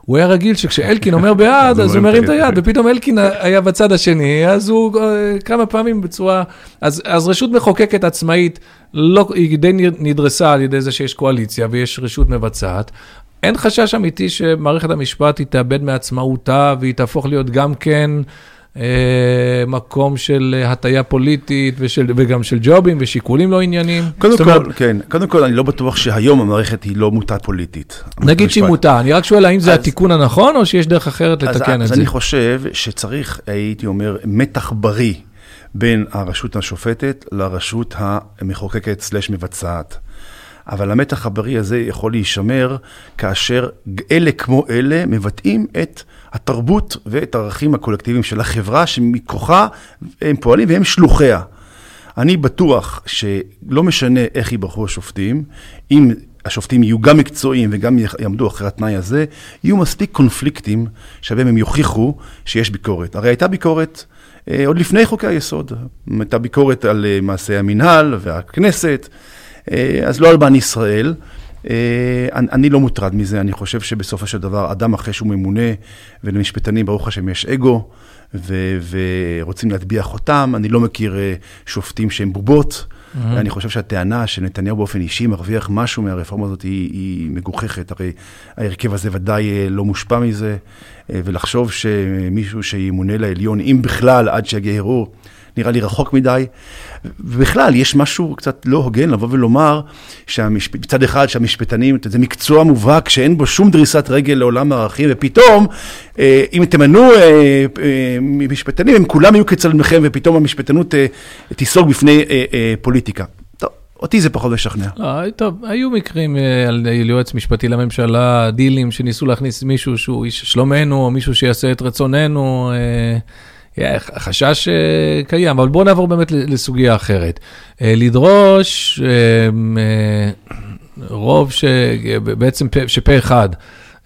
הוא היה רגיל שכשאלקין אומר בעד, אז הוא מרים את היד, ופתאום אלקין היה בצד השני, אז הוא כמה פעמים בצורה... אז רשות מחוקקת עצמאית, היא די נדרסה על ידי זה שיש קואליציה, ויש רשות מבצעת, אין חשש אמיתי שמערכת המשפט היא תאבד מעצמאותה, והיא תהפוך להיות גם כן אה, מקום של הטיה פוליטית, ושל, וגם של ג'ובים ושיקולים לא עניינים. קודם כל, אומרת, כן, קודם כל, אני לא בטוח שהיום המערכת היא לא מוטה פוליטית. נגיד שהיא מוטה, אני רק שואל, האם אז, זה התיקון הנכון, או שיש דרך אחרת אז, לתקן אז את אז זה? אז אני חושב שצריך, הייתי אומר, מתח בריא בין הרשות השופטת לרשות המחוקקת סלש מבצעת. אבל המתח הבריא הזה יכול להישמר כאשר אלה כמו אלה מבטאים את התרבות ואת הערכים הקולקטיביים של החברה שמכוחה הם פועלים והם שלוחיה. אני בטוח שלא משנה איך ייבחרו השופטים, אם השופטים יהיו גם מקצועיים וגם יעמדו אחרי התנאי הזה, יהיו מספיק קונפליקטים שבהם הם יוכיחו שיש ביקורת. הרי הייתה ביקורת עוד לפני חוקי היסוד, הייתה ביקורת על מעשי המנהל והכנסת, אז לא על בן ישראל, אני, אני לא מוטרד מזה, אני חושב שבסופו של דבר, אדם אחרי שהוא ממונה, ולמשפטנים ברוך השם יש אגו, ו, ורוצים להטביח אותם, אני לא מכיר שופטים שהם בובות, mm-hmm. אני חושב שהטענה שנתניהו באופן אישי מרוויח משהו מהרפורמה הזאת, היא, היא מגוחכת, הרי ההרכב הזה ודאי לא מושפע מזה, ולחשוב שמישהו שימונה לעליון, אם בכלל עד שיגיע הרור, נראה לי רחוק מדי, ובכלל יש משהו קצת לא הוגן לבוא ולומר, בצד אחד שהמשפטנים, זה מקצוע מובהק שאין בו שום דריסת רגל לעולם הערכים, ופתאום, אם תמנו משפטנים, הם כולם יהיו כצלמכם, ופתאום המשפטנות תיסוג בפני פוליטיקה. אותי זה פחות לשכנע. לא, טוב, היו מקרים על יועץ משפטי לממשלה, דילים שניסו להכניס מישהו שהוא איש שלומנו, או מישהו שיעשה את רצוננו, החשש קיים, אבל בואו נעבור באמת לסוגיה אחרת. לדרוש רוב שבעצם שפה אחד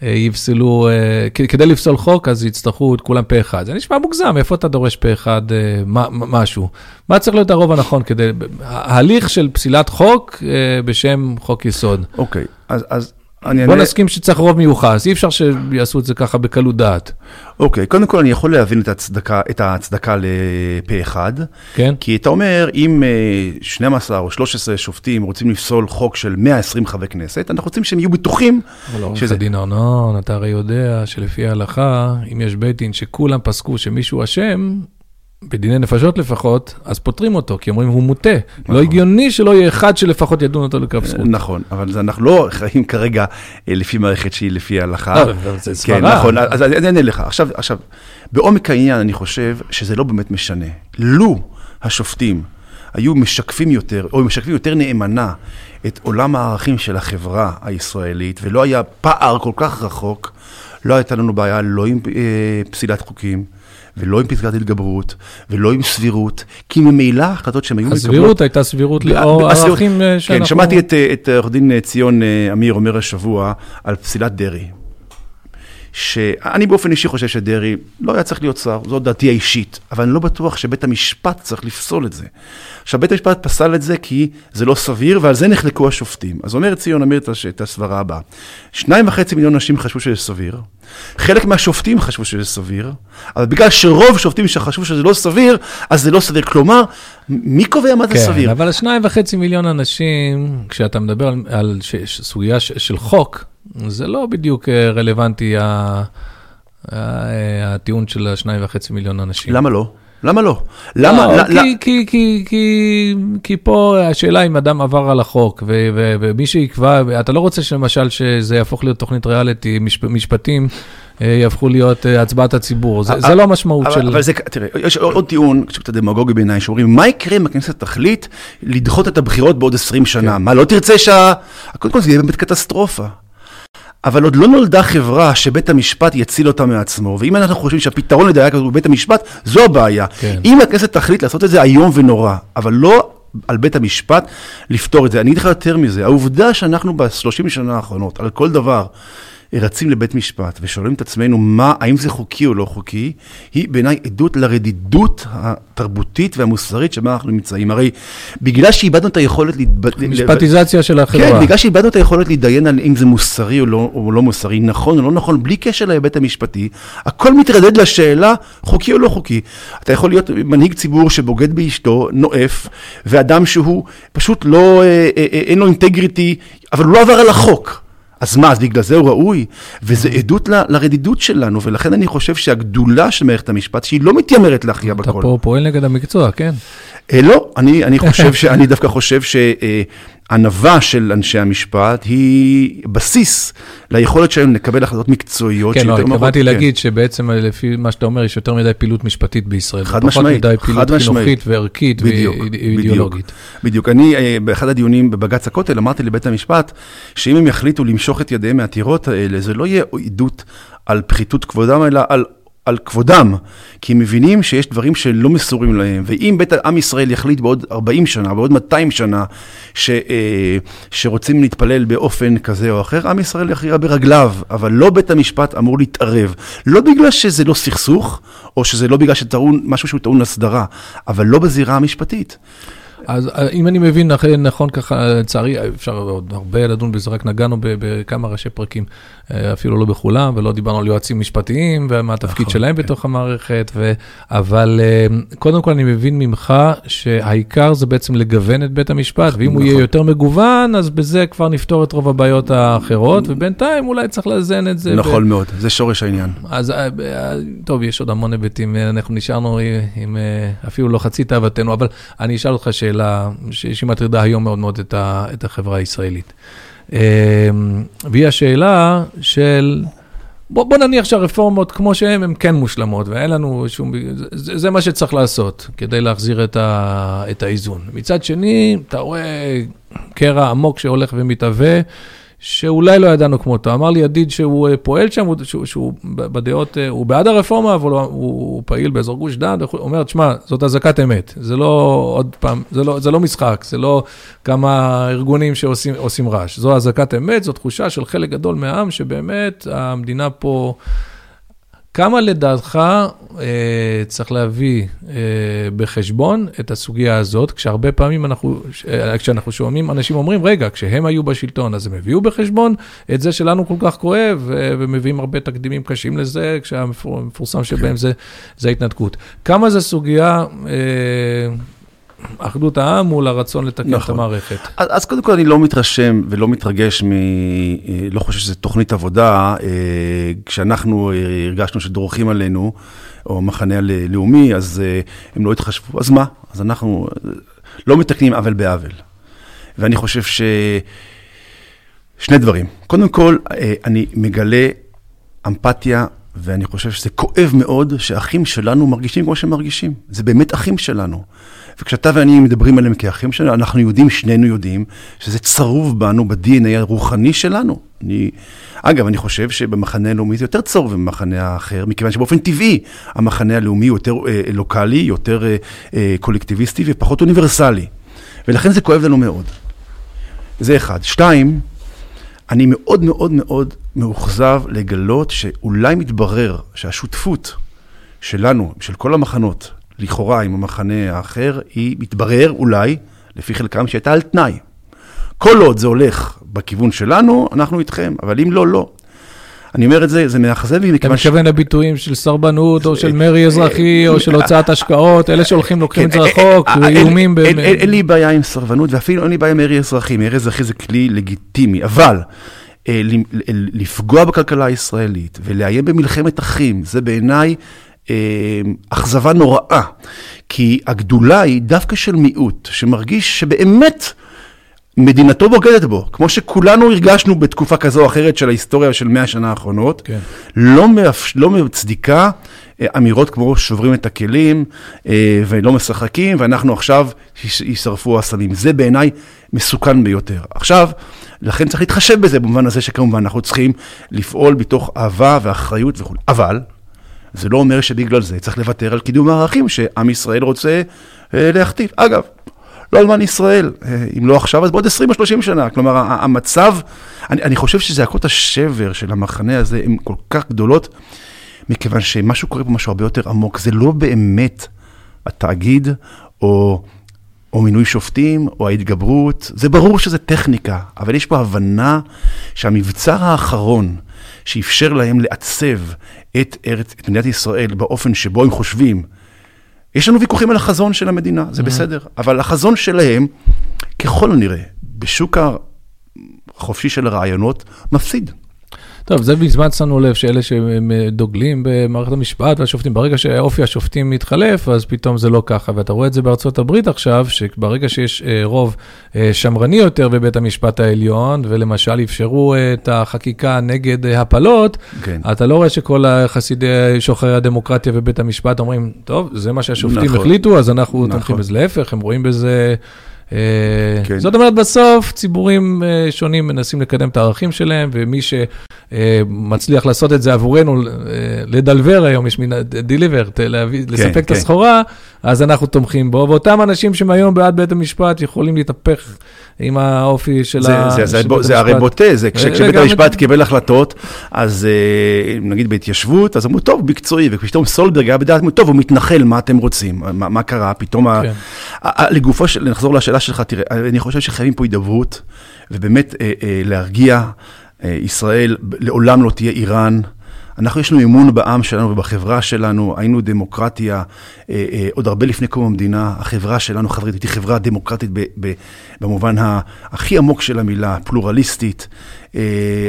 יפסלו, כדי לפסול חוק, אז יצטרכו את כולם פה אחד. זה נשמע מוגזם, איפה אתה דורש פה אחד משהו? מה צריך להיות הרוב הנכון כדי... ההליך של פסילת חוק בשם חוק יסוד. אוקיי, אז... אז... בוא נסכים שצריך רוב מיוחס, אי אפשר שיעשו את זה ככה בקלות דעת. אוקיי, קודם כל אני יכול להבין את הצדקה, את הצדקה לפה אחד, כי אתה אומר, אם שנים עשר או שלושה עשר שופטים רוצים לפסול חוק של מאה ועשרים חברי כנסת, אנחנו רוצים שהם יהיו בטוחים. אבל עורך הדין ארנון, אתה הרי יודע שלפי ההלכה, אם יש בית דין שכולם פסקו שמישהו אשם, בדיני נפשות לפחות, אז פותרים אותו, כי אומרים, הוא מוטה. נכון. לא הגיוני שלא יהיה אחד שלפחות ידון אותו לקרב זכות. נכון, אבל אנחנו לא חיים כרגע לפי מערכת שהיא לפי ההלכה. לא, זה סברה. כן, נכון, אז אני אענה לך. עכשיו, עכשיו, בעומק העניין אני חושב שזה לא באמת משנה. לו השופטים היו משקפים יותר, או משקפים יותר נאמנה, את עולם הערכים של החברה הישראלית, ולא היה פער כל כך רחוק, לא הייתה לנו בעיה לא עם פסילת חוקים, ולא עם פסקת התגברות, ולא עם סבירות, כי ממילא ההחלטות שהן היו מקבלות... הסבירות הייתה סבירות לאור ערכים שאנחנו... כן, שמעתי את עורך דין ציון אמיר אומר השבוע על פסילת דרי, שאני באופן אישי חושב שדרי לא היה צריך להיות שר, זו דעתי האישית, אבל אני לא בטוח שבית המשפט צריך לפסול את זה. עכשיו, בית המשפט פסל את זה כי זה לא סביר, ועל זה נחלקו השופטים. אז אומר ציון אמיר את הסברה הבאה, שניים וחצי מיליון אנשים חשבו שזה סביר, חלק מהשופטים חשבו שזה סביר, אבל בגלל שרוב שופטים שחשבו שזה לא סביר, אז זה לא סביר. כלומר, מי קובע מה זה סביר? כן, אבל שניים וחצי מיליון אנשים, כשאתה מדבר על סוגיה של חוק, זה לא בדיוק רלוונטי הטיעון של השניים וחצי מיליון אנשים. למה לא? למה לא? למה? כי, כי, כי, כי פה השאלה אם אדם עבר על החוק, ומי שיקבע, אתה לא רוצה שלמשל שזה יהפוך להיות תוכנית ריאליטי, משפטים יהפכו להיות הצבעת הציבור. זה לא המשמעות של... אבל זה, תראה, יש עוד טיעון, כשאתה דמגוגי בעיניי, שאומרים, מה יקרה אם הכנסת תחליט לדחות את הבחירות בעוד עשרים שנה? מה, לא תרצה שה... קודם כל, זה יהיה באמת קטסטרופה. אבל עוד לא נולדה חברה שבית המשפט יציל אותה מעצמו, ואם אנחנו חושבים שהפתרון לדעיה כזאת בבית המשפט, זו הבעיה. כן. אם הכנסת תחליט לעשות את זה היום ונורא, אבל לא על בית המשפט לפתור את זה. אני אדרך יותר מזה, העובדה שאנחנו ב-שלושים שנה האחרונות, על כל דבר, רצים לבית משפט ושואלים את עצמנו מה, האם זה חוקי או לא חוקי, היא בעיניי עדות לרדידות התרבותית והמוסרית שבה אנחנו נמצאים. הרי בגלל שאיבדנו את היכולת... משפטיזציה של החברה. כן, בגלל שאיבדנו את היכולת להתדיין על אם זה מוסרי או לא, או לא מוסרי, נכון או לא נכון, בלי קשר להיבט המשפטי, הכל מתרדד לשאלה חוקי או לא חוקי. אתה יכול להיות מנהיג ציבור שבוגד באשתו, נואף, ואדם שהוא פשוט לא, אין לו אינטגריטי, אבל הוא לא עבר על החוק. אז מה, אז בגלל זה הוא ראוי, וזה עדות ל, לרדידות שלנו, ולכן אני חושב שהגדולה של מערכת המשפט, שהיא לא מתיימרת להכריע בכל. אתה פה פועל נגד המקצוע, כן? אה, לא, אני, אני, חושב ש, אני דווקא חושב שהענווה של אנשי המשפט היא בסיס ליכולת שלנו לקבל החלטות מקצועיות. כן, לא, התכוונתי להגיד שבעצם לפי מה שאתה אומר, יש יותר מדי פעילות משפטית בישראל. חד משמעית. פחות מדי פעילות חינוכית וערכית ואידיאולוגית. בדיוק. אני, באחד הדיונים בבג"ץ הכותל, אמרתי לבית המשפט, שאם הם יחליטו למשוך את ידיהם מהעתירות האלה, זה לא יהיה עדות על פחיתות כבודם, אלא על... על כבודם, כי הם מבינים שיש דברים שלא מסורים להם, ואם בית העם ישראל יחליט בעוד ארבעים שנה, בעוד מאתיים שנה, ש, שרוצים להתפלל באופן כזה או אחר, עם ישראל יכריע ברגליו, אבל לא בית המשפט אמור להתערב, לא בגלל שזה לא סכסוך, או שזה לא בגלל שטעון, משהו שהוא טעון לסדרה, אבל לא בזירה המשפטית. אז אם אני מבין, נכון ככה, צערי, אפשר עוד הרבה לדון בזה, רק נגענו בכמה ראשי פרקים, אפילו לא בכולם, ולא דיברנו על יועצים משפטיים, ומה התפקיד שלהם בתוך המערכת, אבל קודם כל אני מבין ממך, שהעיקר זה בעצם לגוון את בית המשפט, ואם הוא יהיה יותר מגוון, אז בזה כבר נפתור את רוב הבעיות האחרות, ובינתיים אולי צריך לאזן את זה. נכון מאוד, זה שורש העניין. אז טוב, יש עוד המון היבטים, אנחנו נשארנו עם אפילו לא חצי תאוותנו, אבל אני אשאל אותך שאלה, שמטרידה היום מאוד מאוד את החברה הישראלית. והיא השאלה של, בוא נניח שהרפורמות כמו שהן, הן כן מושלמות, ואין לנו שום, זה מה שצריך לעשות, כדי להחזיר את האיזון. מצד שני, אתה רואה קרע עמוק שהולך ומתהווה, שאולי לא ידענו כמותו. אמר לי ידיד שהוא פועל שם, שהוא בדעות, הוא בעד הרפורמה, אבל הוא פעיל באזור גוש דן, אומר, תשמע, זאת הזקת אמת. זה לא, עוד פעם, זה לא משחק, זה לא כמה ארגונים שעושים רעש. זו הזקת אמת, זו תחושה של חלק גדול מהעם, שבאמת המדינה פה... כמה לדעתך צריך להביא בחשבון את הסוגיה הזאת, כשהרבה פעמים אנחנו, כשאנחנו שומעים, אנשים אומרים, רגע, כשהם היו בשלטון, אז הם הביאו בחשבון את זה שלנו כל כך כואב, ומביאים הרבה תקדימים קשים לזה, כשהמפורסם שבהם זה, זה התנתקות. כמה זה סוגיה אחדות העם מול הרצון לתקן נכון. את המערכת. אז, אז קודם כל אני לא מתרשם ולא מתרגש, מ... לא חושב שזה תוכנית עבודה, כשאנחנו הרגשנו שדורכים עלינו, או מחנה הלאומי, אז הם לא התחשבו, אז מה? אז אנחנו לא מתקנים עוול בעוול. ואני חושב ש... שני דברים. קודם כל, אני מגלה אמפתיה, ואני חושב שזה כואב מאוד שאחים שלנו מרגישים כמו שהם מרגישים. זה באמת אחים שלנו. וכשאתה ואני מדברים עליהם כאחים שלנו, אנחנו יודעים, שנינו יודעים, שזה צרוב בנו, ב-די אן איי הרוחני שלנו. אני, אגב, אני חושב שבמחנה הלאומי זה יותר צרוב במחנה האחר, מכיוון שבאופן טבעי המחנה הלאומי יותר אה, לוקלי, יותר אה, אה, קולקטיביסטי ופחות אוניברסלי. ולכן זה כואב לנו מאוד. זה אחד. שתיים, אני מאוד מאוד מאוד מאוחזב לגלות שאולי מתברר שהשותפות שלנו, של כל המחנות, לכאורה עם המחנה האחר, היא מתברר אולי לפי חלקם שהייתה על תנאי. כל עוד זה הולך בכיוון שלנו, אנחנו איתכם, אבל אם לא, לא. אני אומר את זה, זה מאחזב. אתה מתכוון לביטויים של סרבנות, או של מרי אזרחי, או של הוצאת השקעות, אלה שהולכים לוקחים את זה רחוק, ואיומים... אין לי בעיה עם סרבנות, ואפילו אין לי בעיה עם מרי אזרחי. מרי אזרחי זה כלי לגיטימי, אבל לפגוע בכלכלה הישראלית, ולאיים במלחמת אחים, זה בעיניי אכזבה נוראה. כי הגדולה היא דווקא של מיעוט, שמרגיש שבאמת... מדינתו בוגדת בו, כמו שכולנו הרגשנו בתקופה כזו או אחרת של ההיסטוריה של מאה שנה האחרונות, כן. לא, מאפ... לא מצדיקה אמירות כמו שוברים את הכלים אה, ולא משחקים, ואנחנו עכשיו יש... ישרפו הסמים. זה בעיניי מסוכן ביותר. עכשיו, לכן צריך להתחשב בזה, במובן הזה שכמובן אנחנו צריכים לפעול בתוך אהבה ואחריות וכו'. אבל, זה לא אומר שבגלל זה צריך לוותר על קידום הערכים שעם ישראל רוצה אה, להכתיב. אגב, לא אלמן ישראל, אם לא עכשיו, אז בעוד עשרים או שלושים שנה. כלומר, המצב, אני, אני חושב שזעקות השבר של המחנה הזה הן כל כך גדולות, מכיוון שמשהו קורה פה משהו הרבה יותר עמוק. זה לא באמת התאגיד, או, או מינוי שופטים, או ההתגברות. זה ברור שזה טכניקה, אבל יש פה הבנה שהמבצע האחרון, שאפשר להם לעצב את, ארץ, את מדינת ישראל באופן שבו הם חושבים, יש לנו ויכוחים על החזון של המדינה, זה בסדר. אבל החזון שלהם, ככל הנראה, בשוק החופשי של הרעיונות, מפסיד. טוב, זה בזמן צאנו לב שאלה שדוגלים במערכת המשפט והשופטים, ברגע שאופי השופטים מתחלף, אז פתאום זה לא ככה. ואתה רואה את זה בארצות הברית עכשיו, שברגע שיש רוב שמרני יותר בבית המשפט העליון, ולמשל אפשרו את החקיקה נגד הפלות, כן. אתה לא רואה שכל החסידי שוחרי הדמוקרטיה ובית המשפט אומרים, טוב, זה מה שהשופטים נכון. החליטו, אז אנחנו נכון. תומכים בזה להפך, הם רואים בזה... זאת אומרת, בסוף ציבורים שונים מנסים לקדם את הערכים שלהם, ומי שמצליח לעשות את זה עבורנו, לדלבר היום, יש מין דליבר, לספק את הסחורה, אז אנחנו תומכים בו, ואותם אנשים שמהיום בעד בית המשפט יכולים להתהפך עם האופי של המשפט. זה הרי בוטה, זה כשבית המשפט קיבל החלטות, אז נגיד בהתיישבות, אז אמרו, טוב, מקצועי, וכשפתאום סולברג היה בדעת, טוב, הוא מתנחל, מה אתם רוצים? מה קרה? פתאום, לגופו של, נחזור לשאלה שלך, תראה, אני חושב שחייבים פה הידברות, ובאמת אה, אה, להרגיע, אה, ישראל לעולם לא תהיה איראן, אנחנו יש לנו אמון בעם שלנו ובחברה שלנו, היינו דמוקרטיה, אה, אה, עוד הרבה לפני קום המדינה, החברה שלנו חברית, היא חברה דמוקרטית ב, ב, במובן הכי עמוק של המילה, פלורליסטית, אה,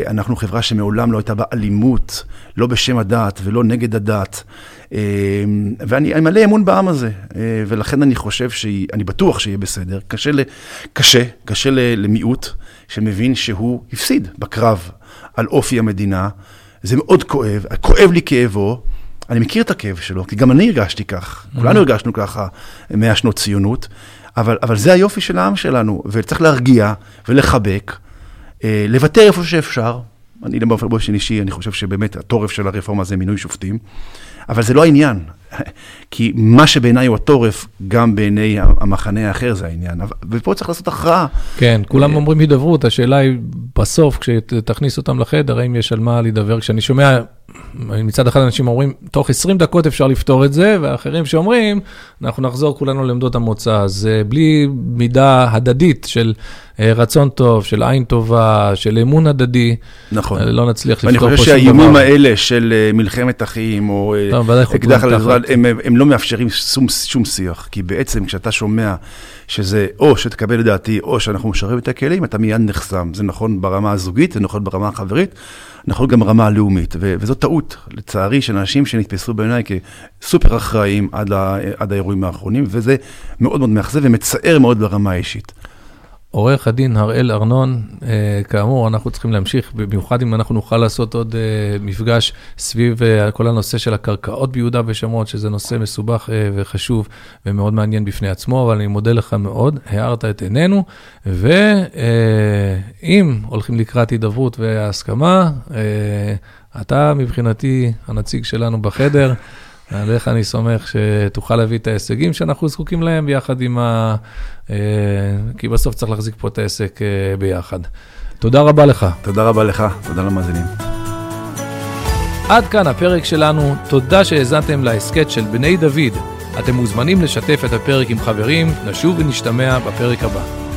אנחנו חברה שמעולם לא הייתה בה אלימות, לא בשם הדת ולא נגד הדת, ואני מלא אמון בעם הזה, ולכן אני חושב שהיא, אני בטוח שיהיה בסדר, קשה, קשה, קשה למיעוט שמבין שהוא הפסיד בקרב על אופי המדינה, זה מאוד כואב, כואב לי כאבו, אני מכיר את הכאב שלו, כי גם אני הרגשתי כך, כולנו הרגשנו ככה מאה שנות ציונות, אבל, אבל זה היופי של העם שלנו, וצריך להרגיע ולחבק, לוותר איפה שאפשר, אני למעשה באופן אישי, אני חושב שבאמת התורף של הרפורמה זה מינוי שופטים, אבל זה לא העניין, כי מה שבעיניי הוא התורף, גם בעיני המחנה האחר זה העניין, ופה צריך לעשות הכרעה. כן, כולם אומרים הידברות, השאלה היא בסוף, כשתכניס אותם לחדר, האם יש על מה להידבר, כשאני שומע, מצד אחד אנשים אומרים, תוך עשרים דקות אפשר לפתור את זה, ואחרים שאומרים, אנחנו נחזור כולנו לעמדות המוצא, אז בלי מידה הדדית של רצון טוב, של עין טובה, של אמון הדדי, נכון. לא נצליח לפתור פה שום דבר. ואני חושב שהאיומים האלה של מלחמת אחים, או אקדח על עזרה אבל הם, הם לא מאפשרים שום, שום שיח, כי בעצם כשאתה שומע שזה או שתקבל לדעתי, או שאנחנו משרב את הכלים, אתה מיד נחסם. זה נכון ברמה הזוגית, זה נכון ברמה החברית, נכון גם ברמה הלאומית. ו- וזו טעות, לצערי, של אנשים שנתפסו בעיניי כסופר אחראים עד, ה- עד האירועים האחרונים, וזה מאוד מאוד מאכזב ומצער מאוד ברמה האישית. עורך הדין הראל ארנון, כאמור, אנחנו צריכים להמשיך, במיוחד אם אנחנו נוכל לעשות עוד מפגש סביב כל הנושא של הקרקעות ביהודה ושומרון, שזה נושא מסובך וחשוב ומאוד מעניין בפני עצמו, אבל אני מודה לך מאוד, הערת את עינינו, ואם הולכים לקראת הידברות וההסכמה, אתה מבחינתי הנציג שלנו בחדר, עליך אני סומך שתוכל להביא את ההישגים שאנחנו זקוקים להם ביחד עם ה... כי בסוף צריך להחזיק פה את העסק ביחד. תודה רבה לך. תודה רבה לך, תודה למאזינים. עד כאן הפרק שלנו, תודה שהזנתם להסקט של בני דוד. אתם מוזמנים לשתף את הפרק עם חברים, נשוב ונשתמע בפרק הבא.